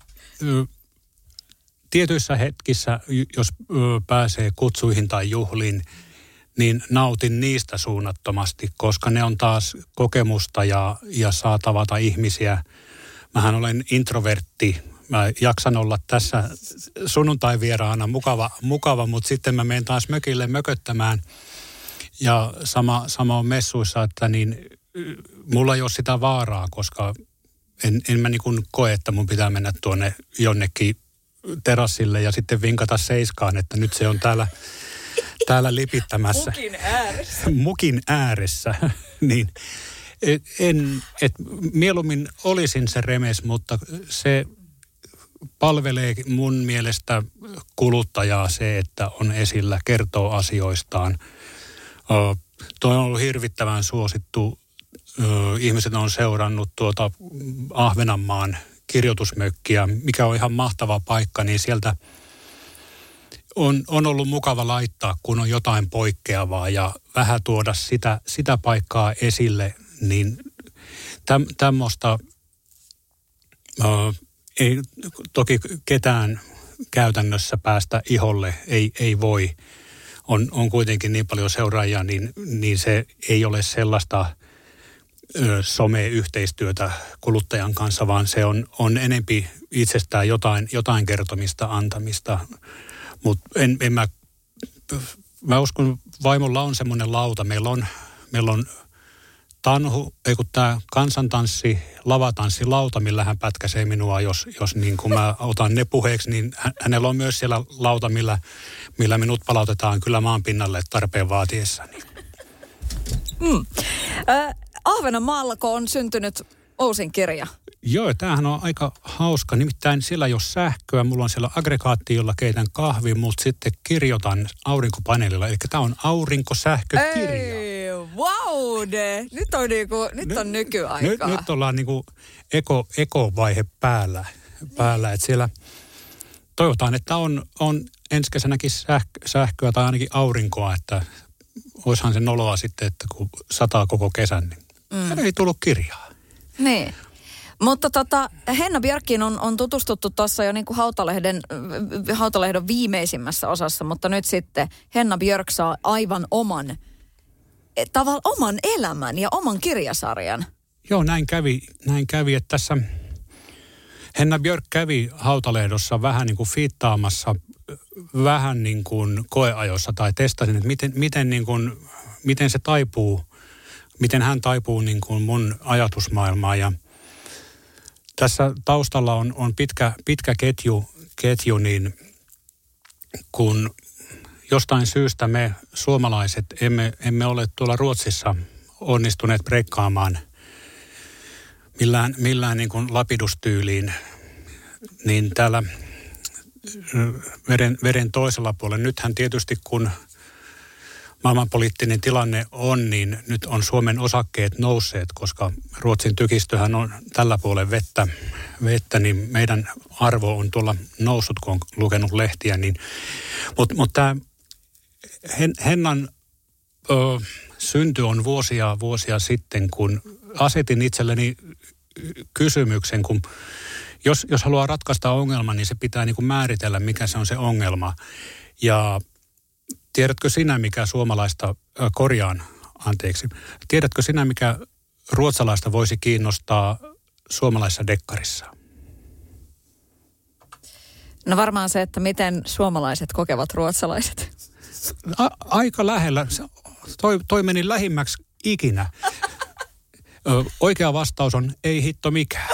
tietyissä hetkissä, jos pääsee kutsuihin tai juhliin, niin nautin niistä suunnattomasti, koska ne on taas kokemusta ja saa tavata ihmisiä. Mähän olen introvertti. Mä jaksan olla tässä sunnuntai-vieraana mukava, mutta sitten mä menen taas mökille mököttämään. Ja sama on messuissa, että niin, mulla ei ole sitä vaaraa, koska en mä niin kuin koe, että mun pitää mennä tuonne jonnekin terassille ja sitten vinkata seiskaan, että nyt se on täällä lipittämässä. Mukin ääressä. Niin. Mieluummin olisin se remes, mutta se palvelee mun mielestä kuluttajaa se, että on esillä, kertoo asioistaan. Tuo on ollut hirvittävän suosittu ihmiset on seurannut tuota Ahvenanmaan kirjoitusmökkiä, mikä on ihan mahtava paikka, niin sieltä on ollut mukava laittaa, kun on jotain poikkeavaa ja vähän tuoda sitä paikkaa esille, niin tämmöistä ei toki ketään käytännössä päästä iholle, ei voi. On kuitenkin niin paljon seuraajia, niin se ei ole sellaista someyhteistyötä kuluttajan kanssa, vaan se on enempi itsestään jotain kertomista, antamista. Mutta mä uskon, vaimolla on semmoinen lauta. Meillä on tämä kansantanssi, lavatanssilautta, millä hän pätkäsee minua, jos niin kun mä otan ne puheeksi, niin hänellä on myös siellä lauta, millä minut palautetaan kyllä maan pinnalle tarpeen vaatiessani. Ahvenanmaalla, kun on syntynyt Ousin kirja. Joo, tämähän on aika hauska. Nimittäin siellä ei ole sähköä. Mulla on siellä aggregaatti, jolla keitän kahvi, mutta sitten kirjoitan aurinkopaneelilla. Eli tämä on aurinkosähkökirja. Ei, vaude! Nyt on nykyaikaa. Nyt ollaan niinku ekovaihe päällä. Et siellä toivotaan, että on ensi kesänäkin sähköä tai ainakin aurinkoa, että oishan se noloa sitten, että kun sataa koko kesän, niin ei tullut kirjaa. Niin. Mutta Henna Björkin on tutustuttu tuossa jo niin kuin Hautalehdon viimeisimmässä osassa, mutta nyt sitten Henna Björk saa aivan oman elämän ja oman kirjasarjan. Joo, näin kävi, että tässä Henna Björk kävi Hautalehdossa vähän niin kuin fiittaamassa, vähän niin kuin koeajossa tai testasin, että miten se taipuu, miten hän taipuu niin kuin mun ajatusmaailmaan ja tässä taustalla on pitkä ketju, niin kun jostain syystä me suomalaiset emme ole tuolla Ruotsissa onnistuneet breikkaamaan millään niin kuin lapidustyyliin, niin täällä veren toisella puolella. Nythän tietysti kun maailmanpoliittinen tilanne on, niin nyt on Suomen osakkeet nousseet, koska Ruotsin tykistöhän on tällä puolen vettä, niin meidän arvo on tuolla noussut, kun on lukenut lehtiä. Niin. Mutta tämä Hennan synty on vuosia sitten, kun asetin itselleni kysymyksen, kun jos haluaa ratkaista ongelman, niin se pitää niin kuin määritellä, mikä se on se ongelma. Ja tiedätkö sinä, mikä tiedätkö sinä, mikä ruotsalaista voisi kiinnostaa suomalaisessa dekkarissa? No varmaan se, että miten suomalaiset kokevat ruotsalaiset. Aika lähellä. Toi meni lähimmäksi ikinä. Oikea vastaus on ei hitto mikään.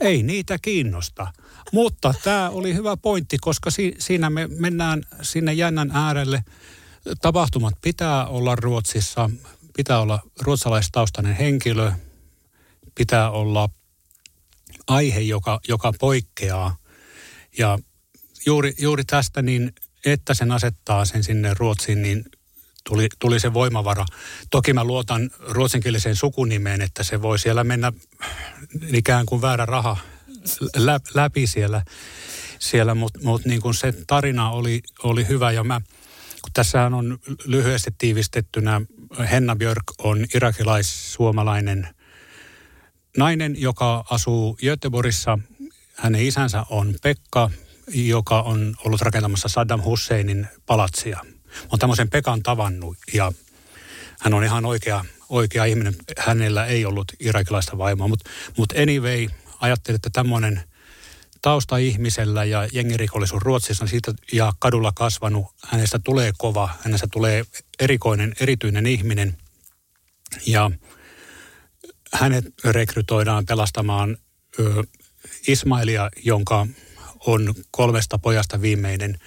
Ei niitä kiinnosta. Mutta tämä oli hyvä pointti, koska siinä me mennään sinne jännän äärelle. Tapahtumat pitää olla Ruotsissa, pitää olla ruotsalaistaustainen henkilö, pitää olla aihe, joka poikkeaa. Ja juuri tästä, niin että sen asettaa sen sinne Ruotsiin, niin tuli se voimavara. Toki mä luotan ruotsinkieliseen sukunimeen, että se voi siellä mennä ikään kuin väärä raha läpi siellä mutta niin kuin se tarina oli hyvä. Ja kun tässähän on lyhyesti tiivistettynä, Henna Björk on irakilais-suomalainen nainen, joka asuu Göteborgissa. Hänen isänsä on Pekka, joka on ollut rakentamassa Saddam Husseinin palatsia. On tämmöisen Pekan tavannut ja hän on ihan oikea ihminen. Hänellä ei ollut irakilaista vaimoa, mutta anyway, ajattelin, että tämmöinen tausta ihmisellä ja jengirikollisuus Ruotsissa siitä ja kadulla kasvanut, hänestä tulee kova, hänestä tulee erityinen ihminen ja hänet rekrytoidaan pelastamaan Ismailia, jonka on 3 pojasta viimeinen,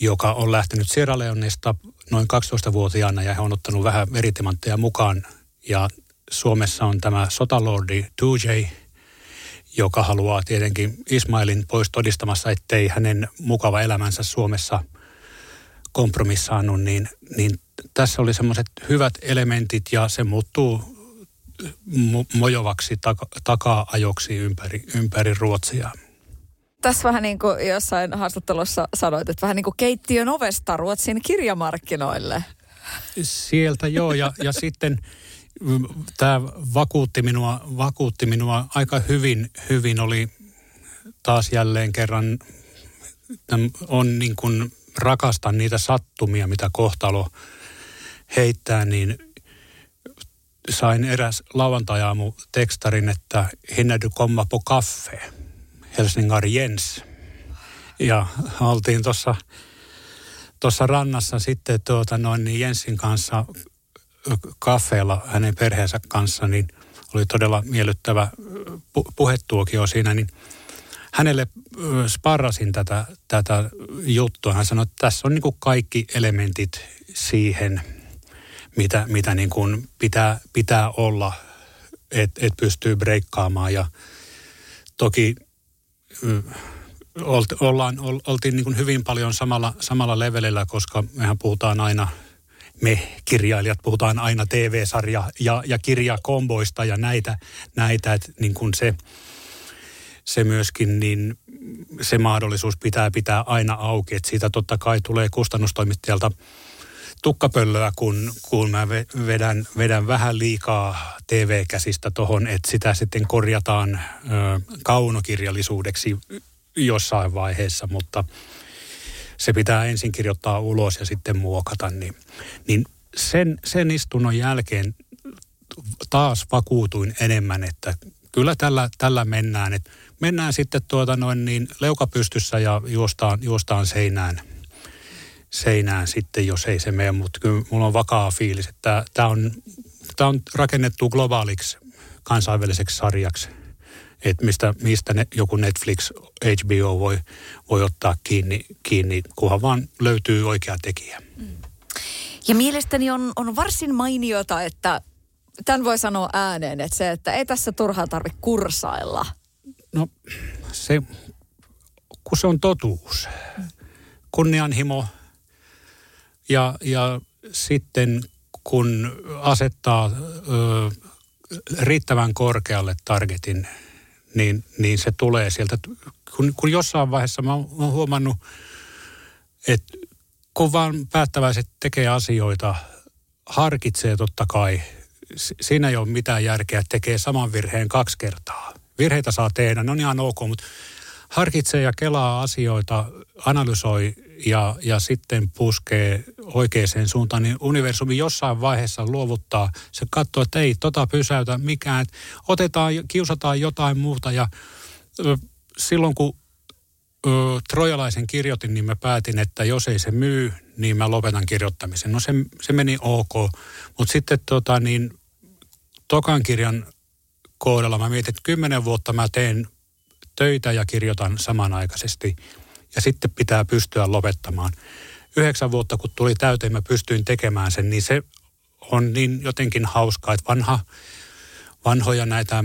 joka on lähtenyt Sierra Leonesta noin 12-vuotiaana ja he on ottanut vähän veritimantteja mukaan. Ja Suomessa on tämä sotalordi Duje, joka haluaa tietenkin Ismailin pois todistamassa, ettei hänen mukava elämänsä Suomessa kompromissaannut. Niin tässä oli semmoiset hyvät elementit ja se muuttuu mojovaksi taka-ajoksi ympäri Ruotsia. Tässä vähän niin kuin jossain haastattelussa sanoit, että vähän niin kuin keittiön ovesta Ruotsin kirjamarkkinoille. Sieltä joo, ja sitten tämä vakuutti minua aika hyvin oli taas jälleen kerran, on niin kuin rakastan niitä sattumia, mitä kohtalo heittää, niin sain eräs lauantajaamu tekstarin, että hinna du komma på kaffe, Helsinger Jens. Ja oltiin tuossa rannassa sitten niin Jensin kanssa kafeella hänen perheensä kanssa, niin oli todella miellyttävä puhetuokio siinä, niin hänelle sparrasin tätä juttua. Hän sanoi, että tässä on niin kuin kaikki elementit siihen, mitä niin kuin pitää olla, että pystyy breikkaamaan. Ja toki oltiin niin kuin hyvin paljon samalla levelillä, koska mehän puhutaan aina, me kirjailijat puhutaan aina TV-sarja ja kirjakomboista ja näitä että niin kuin se myöskin, niin se mahdollisuus pitää aina auki. Et siitä totta kai tulee kustannustoimittajalta tukkapöllöä, kun mä vedän vähän liikaa TV-käsistä tohon, että sitä sitten korjataan kaunokirjallisuudeksi jossain vaiheessa, mutta se pitää ensin kirjoittaa ulos ja sitten muokata. Niin sen istunnon jälkeen taas vakuutuin enemmän, että kyllä tällä mennään. Et mennään sitten leukapystyssä ja juostaan seinään sitten, jos ei se mene. Mutta kyllä mulla on vakaa fiilis, että tämä on rakennettu globaaliksi kansainväliseksi sarjaksi. Että mistä joku Netflix, HBO voi ottaa kiinni, kunhan vaan löytyy oikea tekijä. Ja mielestäni on varsin mainiota, että tämän voi sanoa ääneen, että se, että ei tässä turhaan tarvitse kursailla. No se, kun se on totuus. Kunnianhimo ja sitten kun asettaa riittävän korkealle targetin, niin se tulee sieltä. Kun jossain vaiheessa mä oon huomannut, että kun vaan päättäväiset tekee asioita, harkitsee totta kai. Siinä ei ole mitään järkeä, että tekee saman virheen 2 kertaa. Virheitä saa tehdä, ne on ihan ok, mutta harkitsee ja kelaa asioita, analysoi ja sitten puskee oikeaan suuntaan, niin universumi jossain vaiheessa luovuttaa. Se katsoo, että ei pysäytä mikään, että kiusataan jotain muuta. Ja silloin kun Trojalaisen kirjoitin, niin mä päätin, että jos ei se myy, niin mä lopetan kirjoittamisen. No se meni ok. Mutta sitten tokan kirjan kohdalla mä mietin, että 10 vuotta mä teen töitä ja kirjoitan samanaikaisesti. Ja sitten pitää pystyä lopettamaan. 9 vuotta kun tuli täyteen, mä pystyin tekemään sen, niin se on niin jotenkin hauskaa, että vanhoja näitä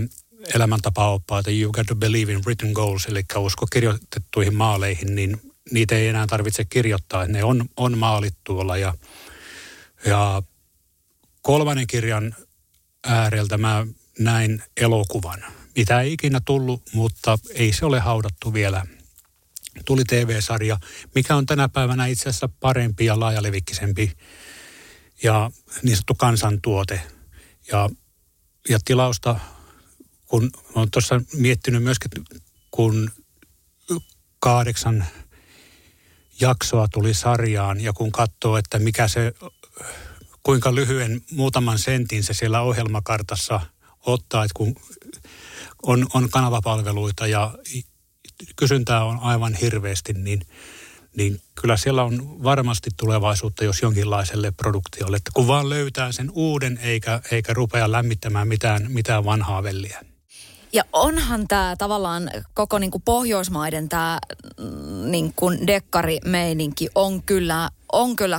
elämäntapaoppaita, you got to believe in written goals, eli usko kirjoitettuihin maaleihin, niin niitä ei enää tarvitse kirjoittaa. Ne on maalit tuolla. Ja 3. kirjan ääreltä mä näin elokuvan. Mitä ei ikinä tullut, mutta ei se ole haudattu vielä. Tuli TV-sarja, mikä on tänä päivänä itse asiassa parempi ja laajalevikkisempi ja niin sanottu kansantuote. Ja tilausta, kun olen tuossa miettinyt myöskin, kun 8 jaksoa tuli sarjaan ja kun katsoo, että kuinka lyhyen muutaman sentin se siellä ohjelmakartassa ottaa, että kun on kanavapalveluita ja kysyntää on aivan hirveästi, niin kyllä siellä on varmasti tulevaisuutta jos jonkinlaiselle produktiolle, että kun vaan löytää sen uuden eikä rupea lämmittämään mitään vanhaa velliä. Ja onhan tämä tavallaan koko niin kuin Pohjoismaiden tämä niin kuin dekkarimeininki on kyllä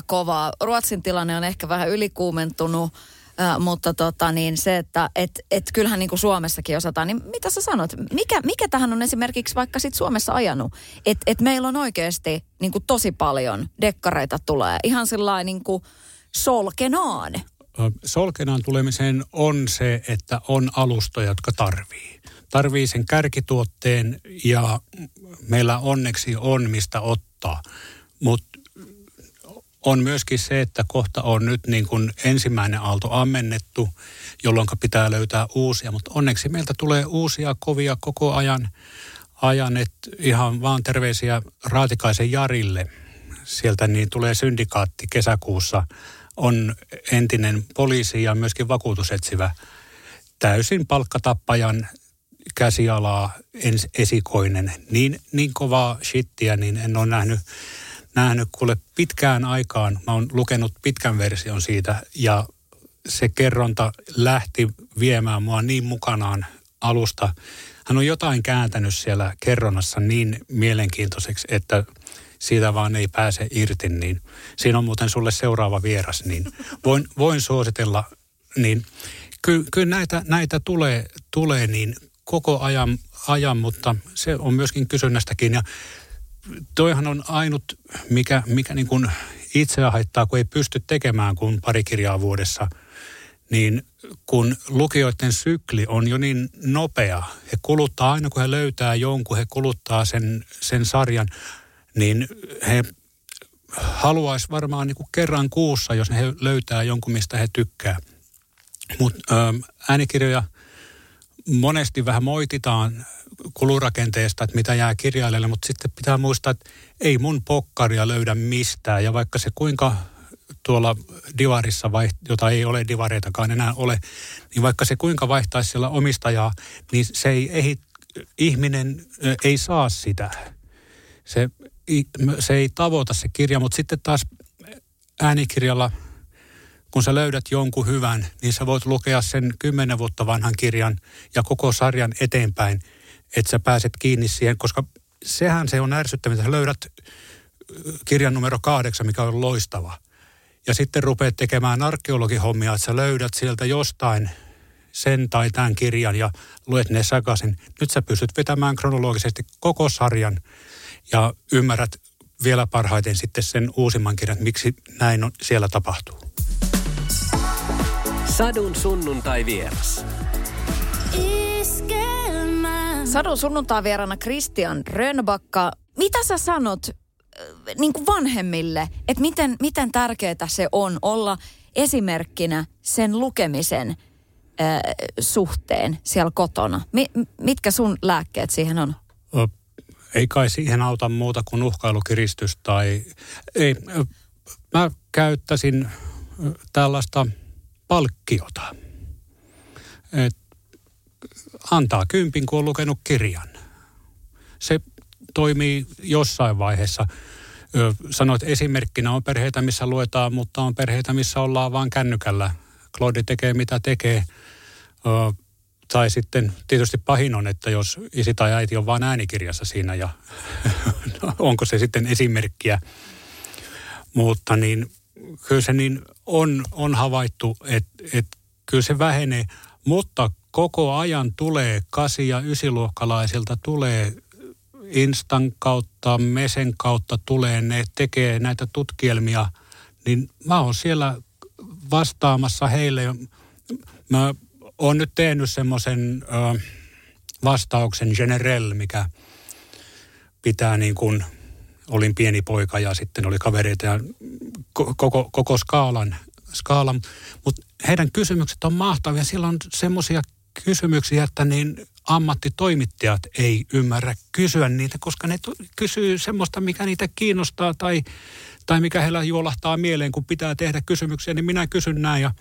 kovaa. Ruotsin tilanne on ehkä vähän ylikuumentunut, mutta se, että kyllähän niin kuin Suomessakin osataan, niin mitä sä sanot? Mikä tähän on esimerkiksi vaikka sit Suomessa ajanut? Että meillä on oikeasti niin kuin tosi paljon dekkareita tulee ihan sillain niin kuin solkenaan. solkenaan tulemiseen on se, että on alustoja, jotka tarvii sen kärkituotteen ja meillä onneksi on mistä ottaa. Mutta on myöskin se, että kohta on nyt niin kuin ensimmäinen aalto ammennettu, jolloin pitää löytää uusia. Mutta onneksi meiltä tulee uusia kovia koko ajan, että ihan vaan terveisiä Raatikaisen Jarille. Sieltä niin tulee Syndikaatti kesäkuussa. On entinen poliisi ja myöskin vakuutusetsivä täysin palkkatappajan käsialaa esikoinen. Niin kovaa shittiä, niin en ole nähnyt kuule pitkään aikaan. Mä oon lukenut pitkän version siitä ja se kerronta lähti viemään mua niin mukanaan alusta. Hän on jotain kääntänyt siellä kerronnassa niin mielenkiintoiseksi, että siitä vaan ei pääse irti, niin siinä on muuten sulle seuraava vieras, niin voin suositella, niin kyllä näitä tulee niin koko ajan, mutta se on myöskin kysynnästäkin ja toihan on ainut, mikä niin kuin itseä haittaa, kun ei pysty tekemään kuin pari kirjaa vuodessa, niin kun lukijoiden sykli on jo niin nopea, he kuluttaa aina kun he löytää jonkun, he kuluttaa sen sarjan, niin he haluaisi varmaan niin kuin kerran kuussa, jos he löytää jonkun, mistä he tykkää. Mutta äänikirjoja monesti vähän moititaan kulurakenteesta, että mitä jää kirjailijalle, mutta sitten pitää muistaa, että ei mun pokkaria löydä mistään. Ja vaikka se kuinka tuolla divarissa, jota ei ole divareitakaan enää ole, niin vaikka se kuinka vaihtaisi siellä omistajaa, niin se ihminen ei saa sitä. Se ei tavoita se kirja, mutta sitten taas äänikirjalla, kun sä löydät jonkun hyvän, niin sä voit lukea sen 10 vuotta vanhan kirjan ja koko sarjan eteenpäin, että sä pääset kiinni siihen, koska sehän se on ärsyttävintä. Sä löydät kirjan numero 8, mikä on loistava. Ja sitten rupeat tekemään arkeologihommia, että sä löydät sieltä jostain sen tai tämän kirjan ja luet ne sakaisin. Nyt sä pystyt vetämään kronologisesti koko sarjan. Ja ymmärrät vielä parhaiten sitten sen uusimman kirjan, miksi näin on, siellä tapahtuu. Sadun sunnuntai vieras. Sadun sunnuntai vierana Christian Rönnbacka. Mitä sä sanot niin kuin vanhemmille, että miten tärkeää se on olla esimerkkinä sen lukemisen suhteen siellä kotona? Mitkä sun lääkkeet siihen on? Ei kai siihen auta muuta kuin uhkailukiristys tai ei. Mä käyttäisin tällaista palkkiota. Et antaa 10, kun on lukenut kirjan. Se toimii jossain vaiheessa. Sanoit esimerkkinä on perheitä, missä luetaan, mutta on perheitä, missä ollaan vaan kännykällä. Claude tekee mitä tekee. Tai sitten tietysti pahin on, että jos isi tai äiti on vaan äänikirjassa siinä ja onko se sitten esimerkkiä. Mutta niin, kyllä se niin on havaittu, että kyllä se vähenee, mutta koko ajan tulee 8- ja 9-luokkalaisilta tulee Instan kautta, Mesen kautta tulee, ne tekee näitä tutkielmia, niin mä oon siellä vastaamassa heille. Mä olen nyt tehnyt semmoisen vastauksen generell, mikä pitää niin kuin, olin pieni poika ja sitten oli kavereita ja koko skaalan. Mutta heidän kysymykset on mahtavia. Siellä on semmoisia kysymyksiä, että niin ammattitoimittajat ei ymmärrä kysyä niitä, koska ne kysyy semmoista, mikä niitä kiinnostaa tai mikä heillä juolahtaa mieleen, kun pitää tehdä kysymyksiä, niin minä kysyn näin ja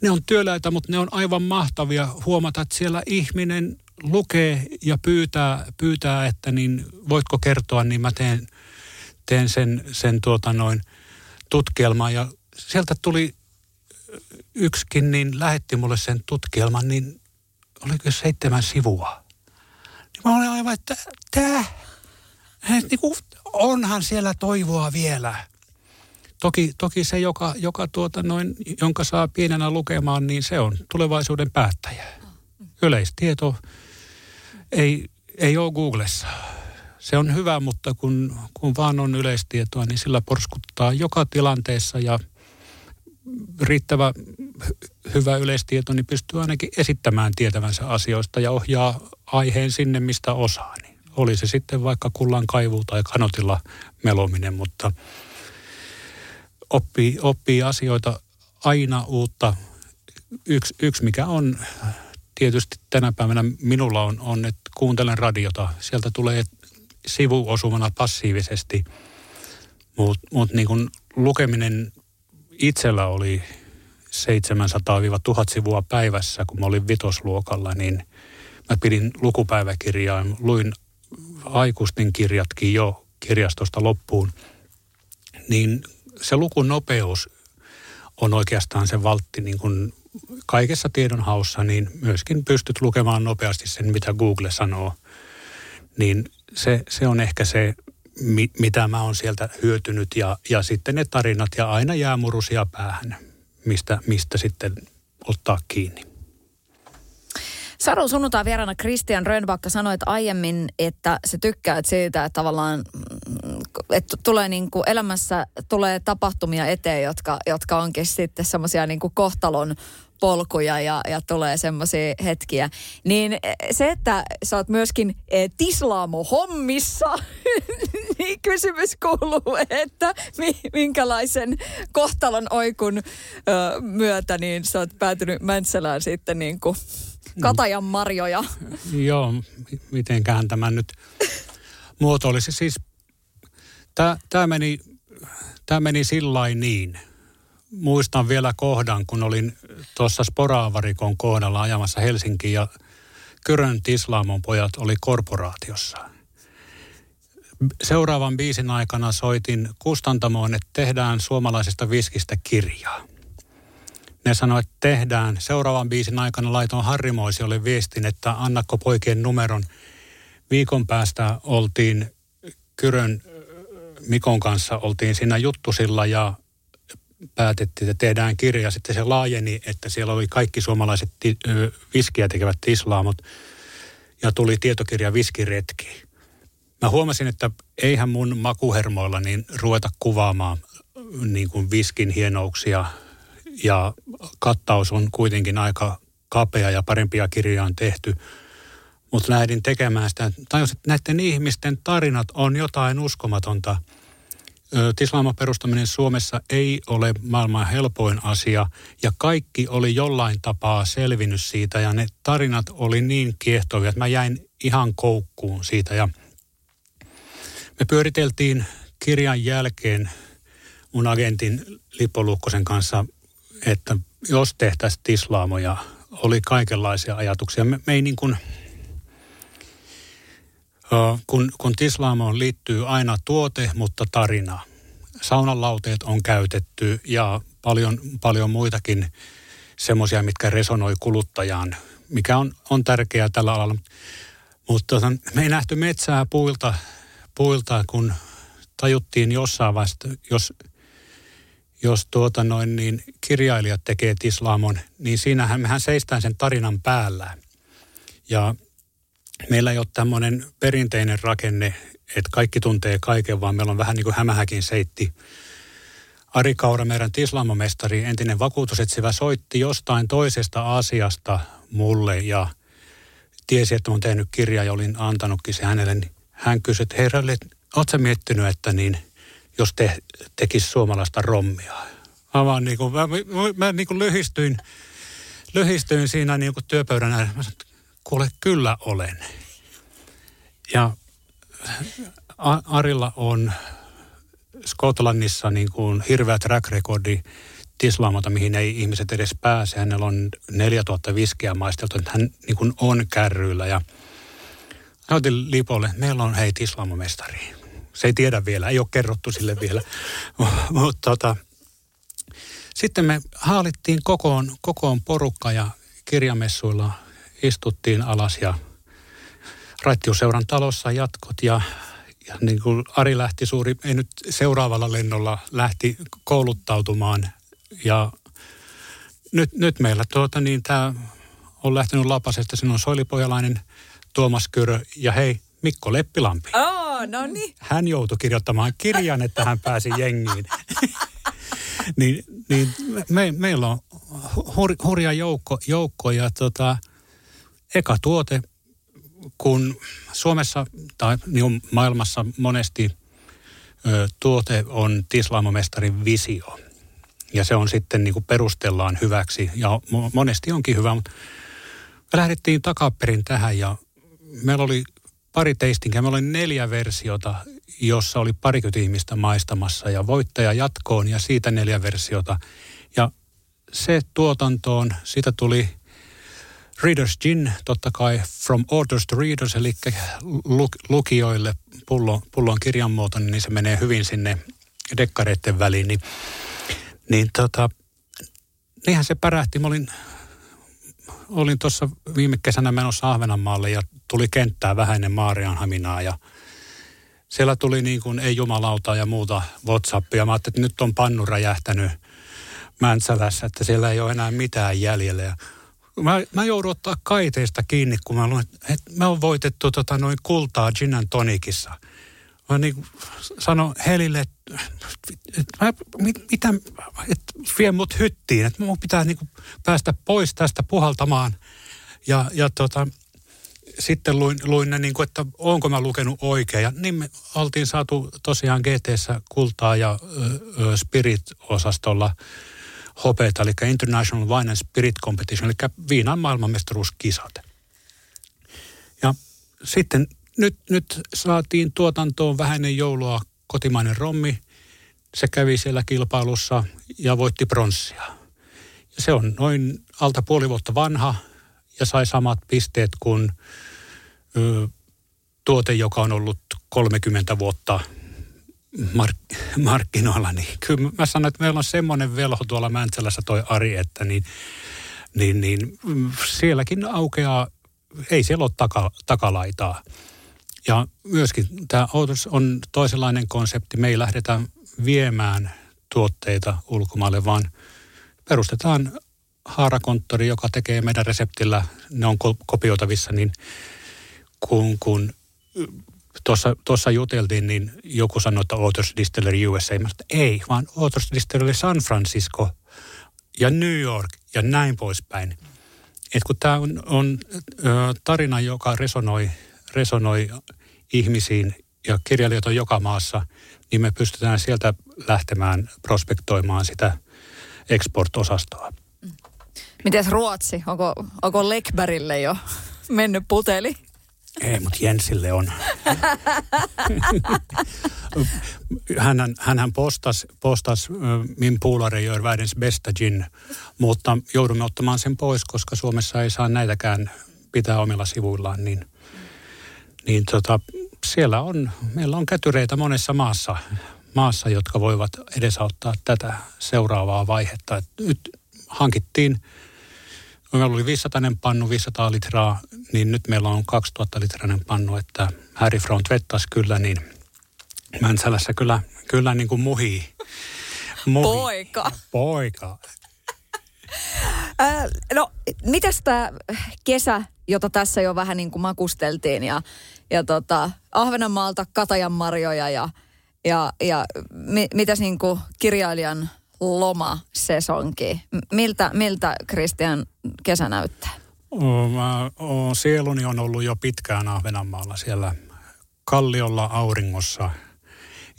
ne on työläitä, mutta ne on aivan mahtavia huomata, että siellä ihminen lukee ja pyytää että niin voitko kertoa, niin mä teen sen tutkielman. Ja sieltä tuli yksikin, niin lähetti mulle sen tutkielman, niin oliko 7 sivua. Niin mä olin aivan, että onhan siellä toivoa vielä. Toki se, joka jonka saa pienenä lukemaan, niin se on tulevaisuuden päättäjä. Yleistieto ei ole Googlessa. Se on hyvä, mutta kun vaan on yleistietoa, niin sillä porskuttaa joka tilanteessa ja riittävä hyvä yleistieto, niin pystyy ainakin esittämään tietävänsä asioista ja ohjaa aiheen sinne, mistä osaa. Niin oli se sitten vaikka kullan kaivuu tai kanotilla melominen, mutta oppii asioita aina uutta. Yksi mikä on tietysti tänä päivänä minulla on, että kuuntelen radiota. Sieltä tulee sivuosumana passiivisesti, mutta niin kuin lukeminen itsellä oli 700-1000 sivua päivässä, kun mä olin vitosluokalla, niin mä pidin lukupäiväkirjaa. Luin aikuisten kirjatkin jo kirjastosta loppuun. Niin se lukunopeus on oikeastaan se valtti niin kuin kaikessa tiedonhaussa, niin myöskin pystyt lukemaan nopeasti sen, mitä Google sanoo. Niin se on ehkä se, mitä mä oon sieltä hyötynyt ja sitten ne tarinat ja aina jää murusia päähän, mistä sitten ottaa kiinni. Sadun sunnuntai vieraana Christian Rönnbacka sanoi aiemmin, että sä tykkäät siitä, että tavallaan että tulee niin kuin elämässä tulee tapahtumia eteen, jotka onkin sitten semmoisia niin kuin kohtalon polkuja ja tulee semmoisia hetkiä. Niin se, että sä oot myöskin tislaamo-hommissa, niin kysymys kuuluu, että minkälaisen kohtalon oikun myötä niin sä oot päätynyt Mäntsälään sitten niin kuin Katajan marjoja. Joo, mitenköhän tämä nyt muotoilisi. Siis tämä meni sillain niin. Muistan vielä kohdan, kun olin tuossa Sporaavarikon kohdalla ajamassa Helsinkiin ja Kyrön Tislaamon pojat oli korporaatiossa. Seuraavan biisin aikana soitin kustantamoon, että tehdään suomalaisesta viskistä kirjaa. Ne sanoi, että tehdään. Seuraavan biisin aikana laitoin Harri Moisiölle viestin, että annakko poikien numeron. Viikon päästä oltiin Kyrön Mikon kanssa, oltiin siinä juttusilla ja päätettiin, että tehdään kirja. Sitten se laajeni, että siellä oli kaikki suomalaiset viskiä tekevät tislaamot ja tuli tietokirja Viskiretki. Mä huomasin, että eihän mun makuhermoilla niin ruveta kuvaamaan niin kuin viskin hienouksia ja kattaus on kuitenkin aika kapea ja parempia kirjoja on tehty. Mutta lähdin tekemään sitä. Tajusin, että näiden ihmisten tarinat on jotain uskomatonta. Tislaaman perustaminen Suomessa ei ole maailman helpoin asia ja kaikki oli jollain tapaa selvinnyt siitä ja ne tarinat oli niin kiehtovia, että mä jäin ihan koukkuun siitä ja me pyöriteltiin kirjan jälkeen mun agentin Lippo Luukkosen kanssa, että jos tehtäisiin tislaamoja, oli kaikenlaisia ajatuksia. Me ei niin kuin kun tislaamoon liittyy aina tuote, mutta tarina. Saunanlauteet on käytetty ja paljon muitakin semmoisia, mitkä resonoi kuluttajaan, mikä on tärkeää tällä alalla. Mutta me ei nähty metsää puilta kun tajuttiin jossain vaiheessa, jos niin kirjailijat tekee tislaamon, niin siinähän mehän seistään sen tarinan päällä. Ja meillä ei ole tämmöinen perinteinen rakenne, että kaikki tuntee kaiken, vaan meillä on vähän niin kuin Hämähäkin seitti. Ari Kaura, meidän tislaamomestari, entinen vakuutusetsivä, soitti jostain toisesta asiasta mulle ja tiesi, että olen tehnyt kirjaa ja olin antanutkin se hänelle. Hän kysyi, että hei Rölli, ootko sä miettinyt, että niin, jos tekisi suomalaista rommia? Mä lyhistyin siinä niin kuin työpöydän ääressä. Mä sanoin, kuule, kyllä olen. Ja Arilla on Skotlannissa niin kuin hirveä track recordi tislaamolta, mihin ei ihmiset edes pääse. Hänellä on 4000 viskiä maisteltu, että hän niin kuin on kärryillä. Ja otin Lipolle, meillä on hei tislaamomestari. Se ei tiedä vielä, ei ole kerrottu sille vielä. Mutta sitten me haalittiin kokoon porukka ja kirjamessuilla istuttiin alas ja raittiusseuran talossa jatkot ja niin kuin Ari lähti seuraavalla lennolla lähti kouluttautumaan ja nyt meillä tämä on lähtenyt Lapasesta, sinun on soilipojalainen Tuomas Kyrö ja hei Mikko Leppilampi. No niin. Hän joutui kirjoittamaan kirjan, että hän pääsi jengiin. Niin niin meillä on hurja joukko ja eka tuote, kun Suomessa tai niin maailmassa monesti tuote on tislaamomestarin visio. Ja se on sitten niin kuin perustellaan hyväksi ja monesti onkin hyvä, mutta me lähdettiin takaperin tähän ja meillä oli pari tastingia, meillä oli 4 versiota, jossa oli parikymmentä ihmistä maistamassa ja voittaja jatkoon ja siitä 4 versiota. Ja se tuotantoon, siitä tuli Reader's Gin, totta kai From Authors to Readers, eli lukijoille pullon kirjanmuoto, niin se menee hyvin sinne dekkareiden väliin. Niinhän se pärähti. Mä olin tuossa viime kesänä menossa Ahvenanmaalle ja tuli kenttää vähän ennen Maarianhaminaa ja siellä tuli niin kuin ei jumalauta ja muuta WhatsAppia. Mä ajattelin, että nyt on pannu räjähtänyt Mäntsälässä, että siellä ei ole enää mitään jäljellä. Ja mä joudun ottaa kaiteista kiinni, kun mä luin, että me on voitettu noin kultaa gin and tonicissa. Mä niin sanon Helille, että vie mut hyttiin, että mun pitää niin kuin päästä pois tästä puhaltamaan. Ja sitten luin ne, niin kuin, että onko mä lukenut oikein. Ja niin me oltiin saatu tosiaan GT:ssä kultaa ja Spirit-osastolla hopeita, eli International Wine and Spirit Competition, eli viinan maailmanmestaruuskisat. Ja sitten nyt saatiin tuotantoon vähäinen joulua kotimainen rommi. Se kävi siellä kilpailussa ja voitti pronssia. Ja se on noin alta puoli vuotta vanha ja sai samat pisteet kuin tuote, joka on ollut 30 vuotta markkinoilla. Niin kyllä mä sanon, että meillä on semmoinen velho tuolla Mäntsälässä toi Ari, että niin sielläkin aukeaa, ei siellä ole takalaitaa. Ja myöskin tämä Outers on toisenlainen konsepti. Me ei lähdetä viemään tuotteita ulkomaille, vaan perustetaan haarakonttori, joka tekee meidän reseptillä. Ne on kopioitavissa, niin kun tuossa juteltiin, niin joku sanoi, että Outers Distillery USA. Mä sanoin, että ei, vaan Outers Distillery San Francisco ja New York ja näin poispäin. Et kun tämä on tarina, joka resonoi ihmisiin ja kirjailijat on joka maassa, niin me pystytään sieltä lähtemään prospektoimaan sitä export-osastoa. Mites Ruotsi? Onko Lekbergille jo mennyt puteli? Ei, mutta Jensille on. Hänhän postasi min puulare gör världens bästa gin, mutta joudumme ottamaan sen pois, koska Suomessa ei saa näitäkään pitää omilla sivuillaan, niin meillä on kätyreitä monessa maassa, jotka voivat edesauttaa tätä seuraavaa vaihetta. Et nyt hankittiin, kun meillä oli 500-nen pannu, 500 litraa, niin nyt meillä on 2000-litrainen pannu, että Harry Front vettas kyllä, niin Mäntsälässä kyllä niin kuin muhii. Poika. No, mitäs tämä kesä, jota tässä jo vähän niin kuin makusteltiin ja Ahvenanmaalta katajanmarjoja ja mitäs niin kuin kirjailijan lomasesonki? Miltä Christian kesä näyttää? Sieluni on ollut jo pitkään Ahvenanmaalla siellä kalliolla auringossa.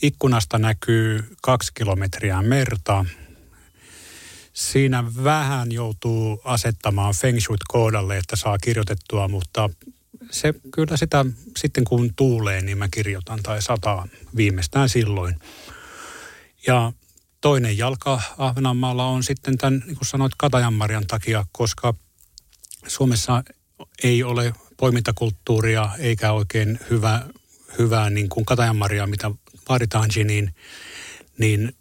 Ikkunasta näkyy 2 kilometriä merta. Siinä vähän joutuu asettamaan feng shuit koodalle, että saa kirjoitettua, mutta se kyllä sitä sitten kun tuulee, niin mä kirjoitan tai sataa viimeistään silloin. Ja toinen jalka Ahvenanmaalla on sitten tämän, niin kuin sanoit, katajanmarjan takia, koska Suomessa ei ole poimintakulttuuria eikä oikein hyvää niin kuin katajanmarjaa, mitä vaaditaan giniin, niin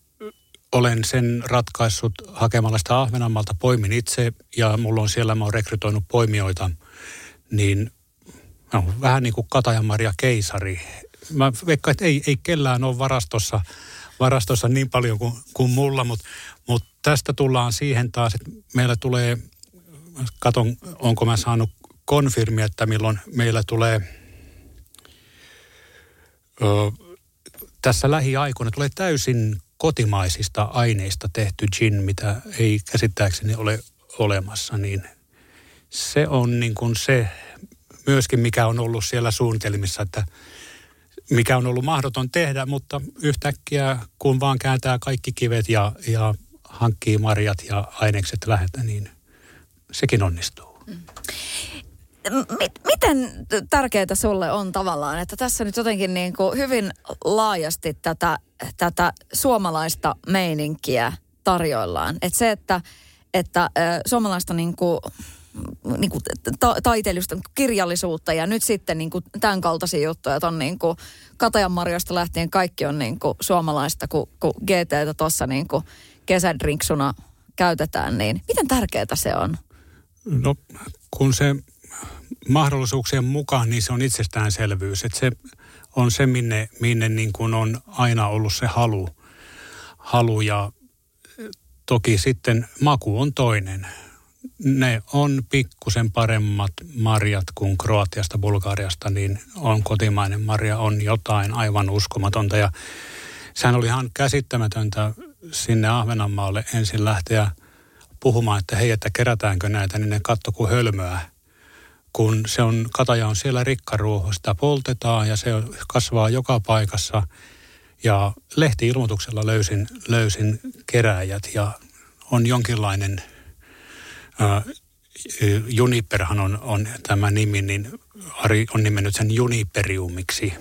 olen sen ratkaissut hakemalla sitä Ahvenanmaalta, poimin itse ja mä oon rekrytoinut poimijoita, niin no, vähän niin kuin katajanmarja keisari. Mä veikkaan, että ei kellään ole varastossa niin paljon kuin mulla, mutta tästä tullaan siihen taas, että meillä tulee, katon onko mä saanut konfirmi, että milloin meillä tulee tässä lähiaikoina täysin kotimaisista aineista tehty gin, mitä ei käsittääkseni ole olemassa, niin se on niin kuin se myöskin, mikä on ollut siellä suunnitelmissa, että mikä on ollut mahdoton tehdä, mutta yhtäkkiä kun vaan kääntää kaikki kivet ja hankkii marjat ja ainekset läheltä, niin sekin onnistuu. Mm. Miten tärkeää sulle on tavallaan, että tässä nyt jotenkin niin kuin hyvin laajasti tätä suomalaista meininkiä tarjoillaan. Että se, että suomalaista niin kuin taiteellista kirjallisuutta ja nyt sitten niin kuin tämän kaltaisia juttuja, että on niin kuin Katajanmarjoista lähtien kaikki on niin kuin suomalaista, kun GT:tä tuossa niin kuin kesädrinksuna käytetään, niin miten tärkeää se on? No, kun se mahdollisuuksien mukaan, niin se on itsestäänselvyys, että se on se, minne niin kuin on aina ollut se halu ja toki sitten maku on toinen. Ne on pikkusen paremmat marjat kuin Kroatiasta, Bulgariasta, niin on kotimainen marja, on jotain aivan uskomatonta. Ja sehän oli ihan käsittämätöntä sinne Ahvenanmaalle ensin lähteä puhumaan, että hei, että kerätäänkö näitä, niin ne katto kuin hölmöä. Kun se on, kataja on siellä rikkaruoho, sitä poltetaan ja se kasvaa joka paikassa. Ja lehti-ilmoituksella löysin kerääjät ja on jonkinlainen... Juniperhan on tämä nimi, niin Ari on nimennyt sen Juniperiumiksi.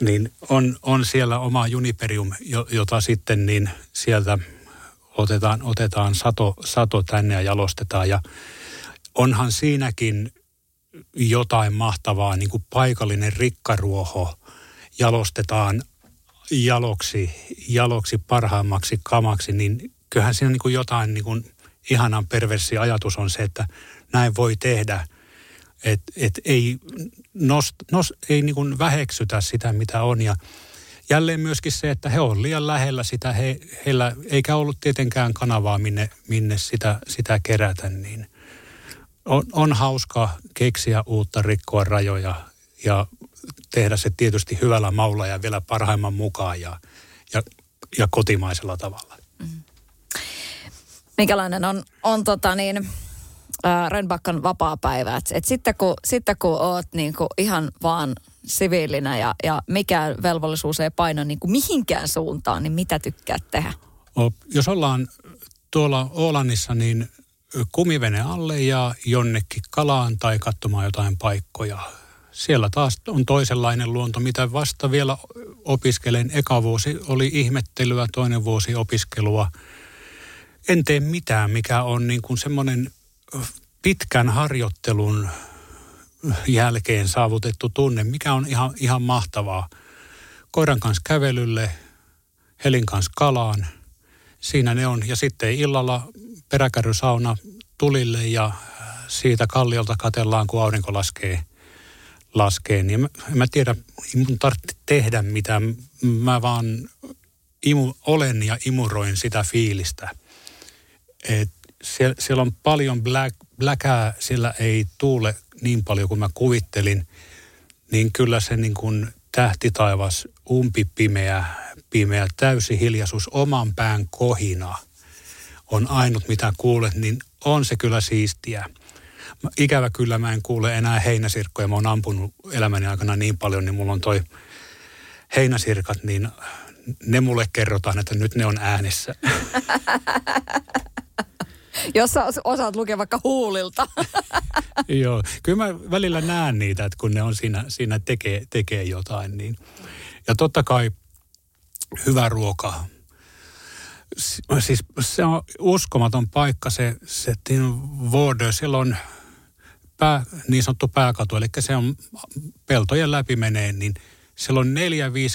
Niin on siellä oma Juniperium, jota sitten niin sieltä otetaan sato tänne ja jalostetaan. Ja onhan siinäkin jotain mahtavaa, niin kuin paikallinen rikkaruoho jalostetaan jaloksi parhaimmaksi kamaksi, niin kyllähän siinä niin kuin jotain... Niin kuin ihanan perversi ajatus on se, että näin voi tehdä, että et ei niin kuin väheksytä sitä, mitä on. Ja jälleen myöskin se, että he on liian lähellä sitä, heillä eikä ollut tietenkään kanavaa, minne sitä kerätä. Niin on hauska keksiä uutta, rikkoa rajoja ja tehdä se tietysti hyvällä maulla ja vielä parhaimman mukaan ja kotimaisella tavalla. Minkälainen on Rönnbackan vapaapäivä? Et sitten kun oot niinku ihan vaan siviilinä ja mikään velvollisuus ei paina niinku mihinkään suuntaan, niin mitä tykkäät tehdä? Jos ollaan tuolla Oolannissa, niin kumivene alle ja jonnekin kalaan tai katsomaan jotain paikkoja. Siellä taas on toisenlainen luonto, mitä vasta vielä opiskelen. Eka vuosi oli ihmettelyä, toinen vuosi opiskelua. En tee mitään, mikä on niin kuin semmoinen pitkän harjoittelun jälkeen saavutettu tunne, mikä on ihan mahtavaa. Koiran kanssa kävelylle, Helin kanssa kalaan, siinä ne on. Ja sitten illalla peräkärrysauna tulille ja siitä kalliolta katsellaan, kun aurinko laskee. Niin en mä tiedä, mun tarvitse tehdä mitään, mä vaan olen ja imuroin sitä fiilistä. Siellä on paljon bläkää, siellä ei tuule niin paljon kuin mä kuvittelin, niin kyllä se niin kuin tähtitaivas, pimeä, täysi hiljaisuus, oman pään kohina on ainut mitä kuulet, niin on se kyllä siistiä. Ikävä kyllä mä en kuule enää heinäsirkkoja, mä oon ampunut elämäni aikana niin paljon, niin mulla on toi heinäsirkat, niin ne mulle kerrotaan, että nyt ne on äänessä. Jos sä osaat lukea vaikka huulilta. Joo, kyllä mä välillä näen niitä, että kun ne on siinä tekee jotain. Niin. Ja totta kai hyvä ruoka. Siis se on uskomaton paikka, se Vårdö. Siellä on niin sanottu pääkatu, eli se on peltojen läpi menee, niin siellä on 4-5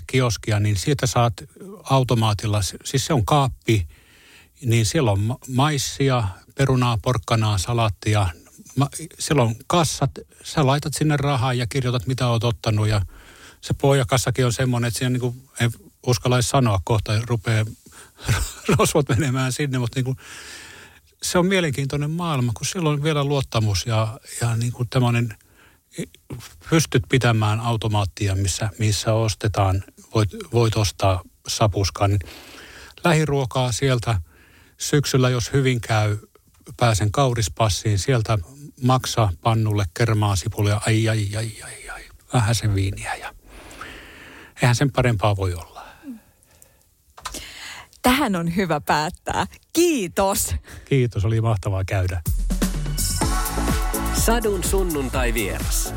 kioskia, niin sieltä saat automaatilla, siis se on kaappi, niin siellä on maissia, perunaa, porkkanaa, salaattia. Siellä on kassat, sä laitat sinne rahaa ja kirjoitat mitä oot ottanut ja se pohjakassakin on semmoinen, että siinä niin kuin, ei uskalla sanoa kohta, rupeaa rosvot menemään sinne, mutta niin kuin, se on mielenkiintoinen maailma, kun siellä on vielä luottamus ja niin kuin tämmöinen pystyt pitämään automaattia, missä ostetaan, voit ostaa sapuskan. Lähiruokaa sieltä syksyllä, jos hyvin käy, pääsen kaurispassiin. Sieltä maksaa pannulle kermaa, sipulia, ai, vähän sen viiniä. Ja eihän sen parempaa voi olla. Tähän on hyvä päättää. Kiitos. Kiitos, oli mahtavaa käydä. Sadun sunnuntai vieras.